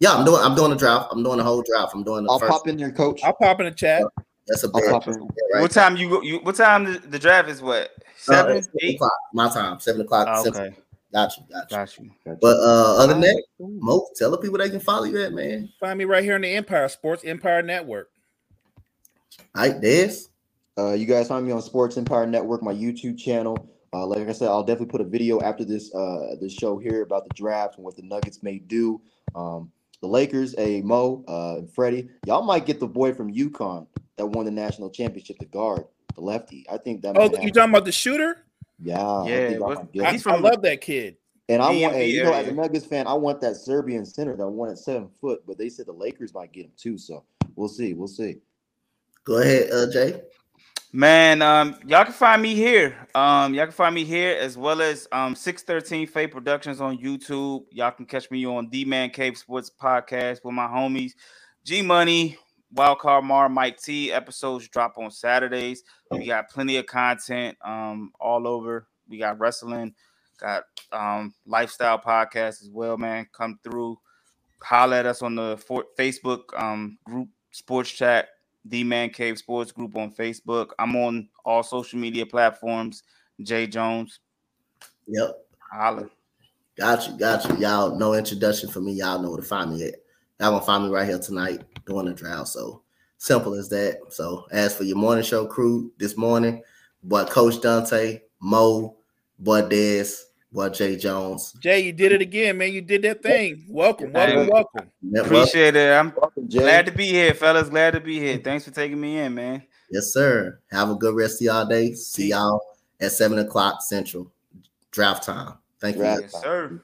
Yeah, I'm doing. I'm doing a draft. I'm doing the whole draft. I'm doing. The I'll first pop in there, coach. I'll pop in the chat. Yeah. That's a big right? What time you, you what time the, the draft is what? Seven, uh, eight o'clock, my time, seven o'clock. Oh, okay. Seven. Got you, got you. Got you. Got you. But uh, other than that, Mo, tell the people they can follow you at, man. Find me right here on the Empire Sports Empire Network. All right, Des. Uh, you guys find me on Sports Empire Network, my YouTube channel. Uh, like I said, I'll definitely put a video after this uh this show here about the draft and what the Nuggets may do. Um, the Lakers, a Mo, uh, and Freddie, y'all might get the boy from UConn that won the national championship, the guard, the lefty. I think that. Oh, you talking about the shooter? Yeah, yeah. I, I, I love that kid. And I want, and, you know, as a Nuggets fan, I want that Serbian center that won at seven foot. But they said the Lakers might get him too, so we'll see. We'll see. Go ahead, uh, Jay. Man, um, y'all can find me here. Um, y'all can find me here as well as um six thirteen Faye Productions on YouTube. Y'all can catch me on D-Man Cave Sports Podcast with my homies, G Money. Wildcard Mar, Mike T, episodes drop on Saturdays. We got plenty of content um, all over. We got wrestling, got um, lifestyle podcasts as well, man. Come through. Holler at us on the for- Facebook um, group, Sports Chat, The Man Cave Sports Group on Facebook. I'm on all social media platforms. Jay Jones. Yep. Holla. Got you, got you. Y'all, no introduction for me. Y'all know where to find me at. Y'all gonna find me right here tonight doing the draft. So simple as that. So as for your morning show crew this morning, boy Coach Dante, Mo, boy Des, boy Jay Jones. Jay, you did it again, man. You did that thing. Welcome, welcome, hey, welcome. Appreciate it. I'm welcome, glad to be here, fellas. Glad to be here. Thanks for taking me in, man. Yes, sir. Have a good rest of y'all day. See y'all at seven o'clock Central. Draft time. Thank you. Yes, sir.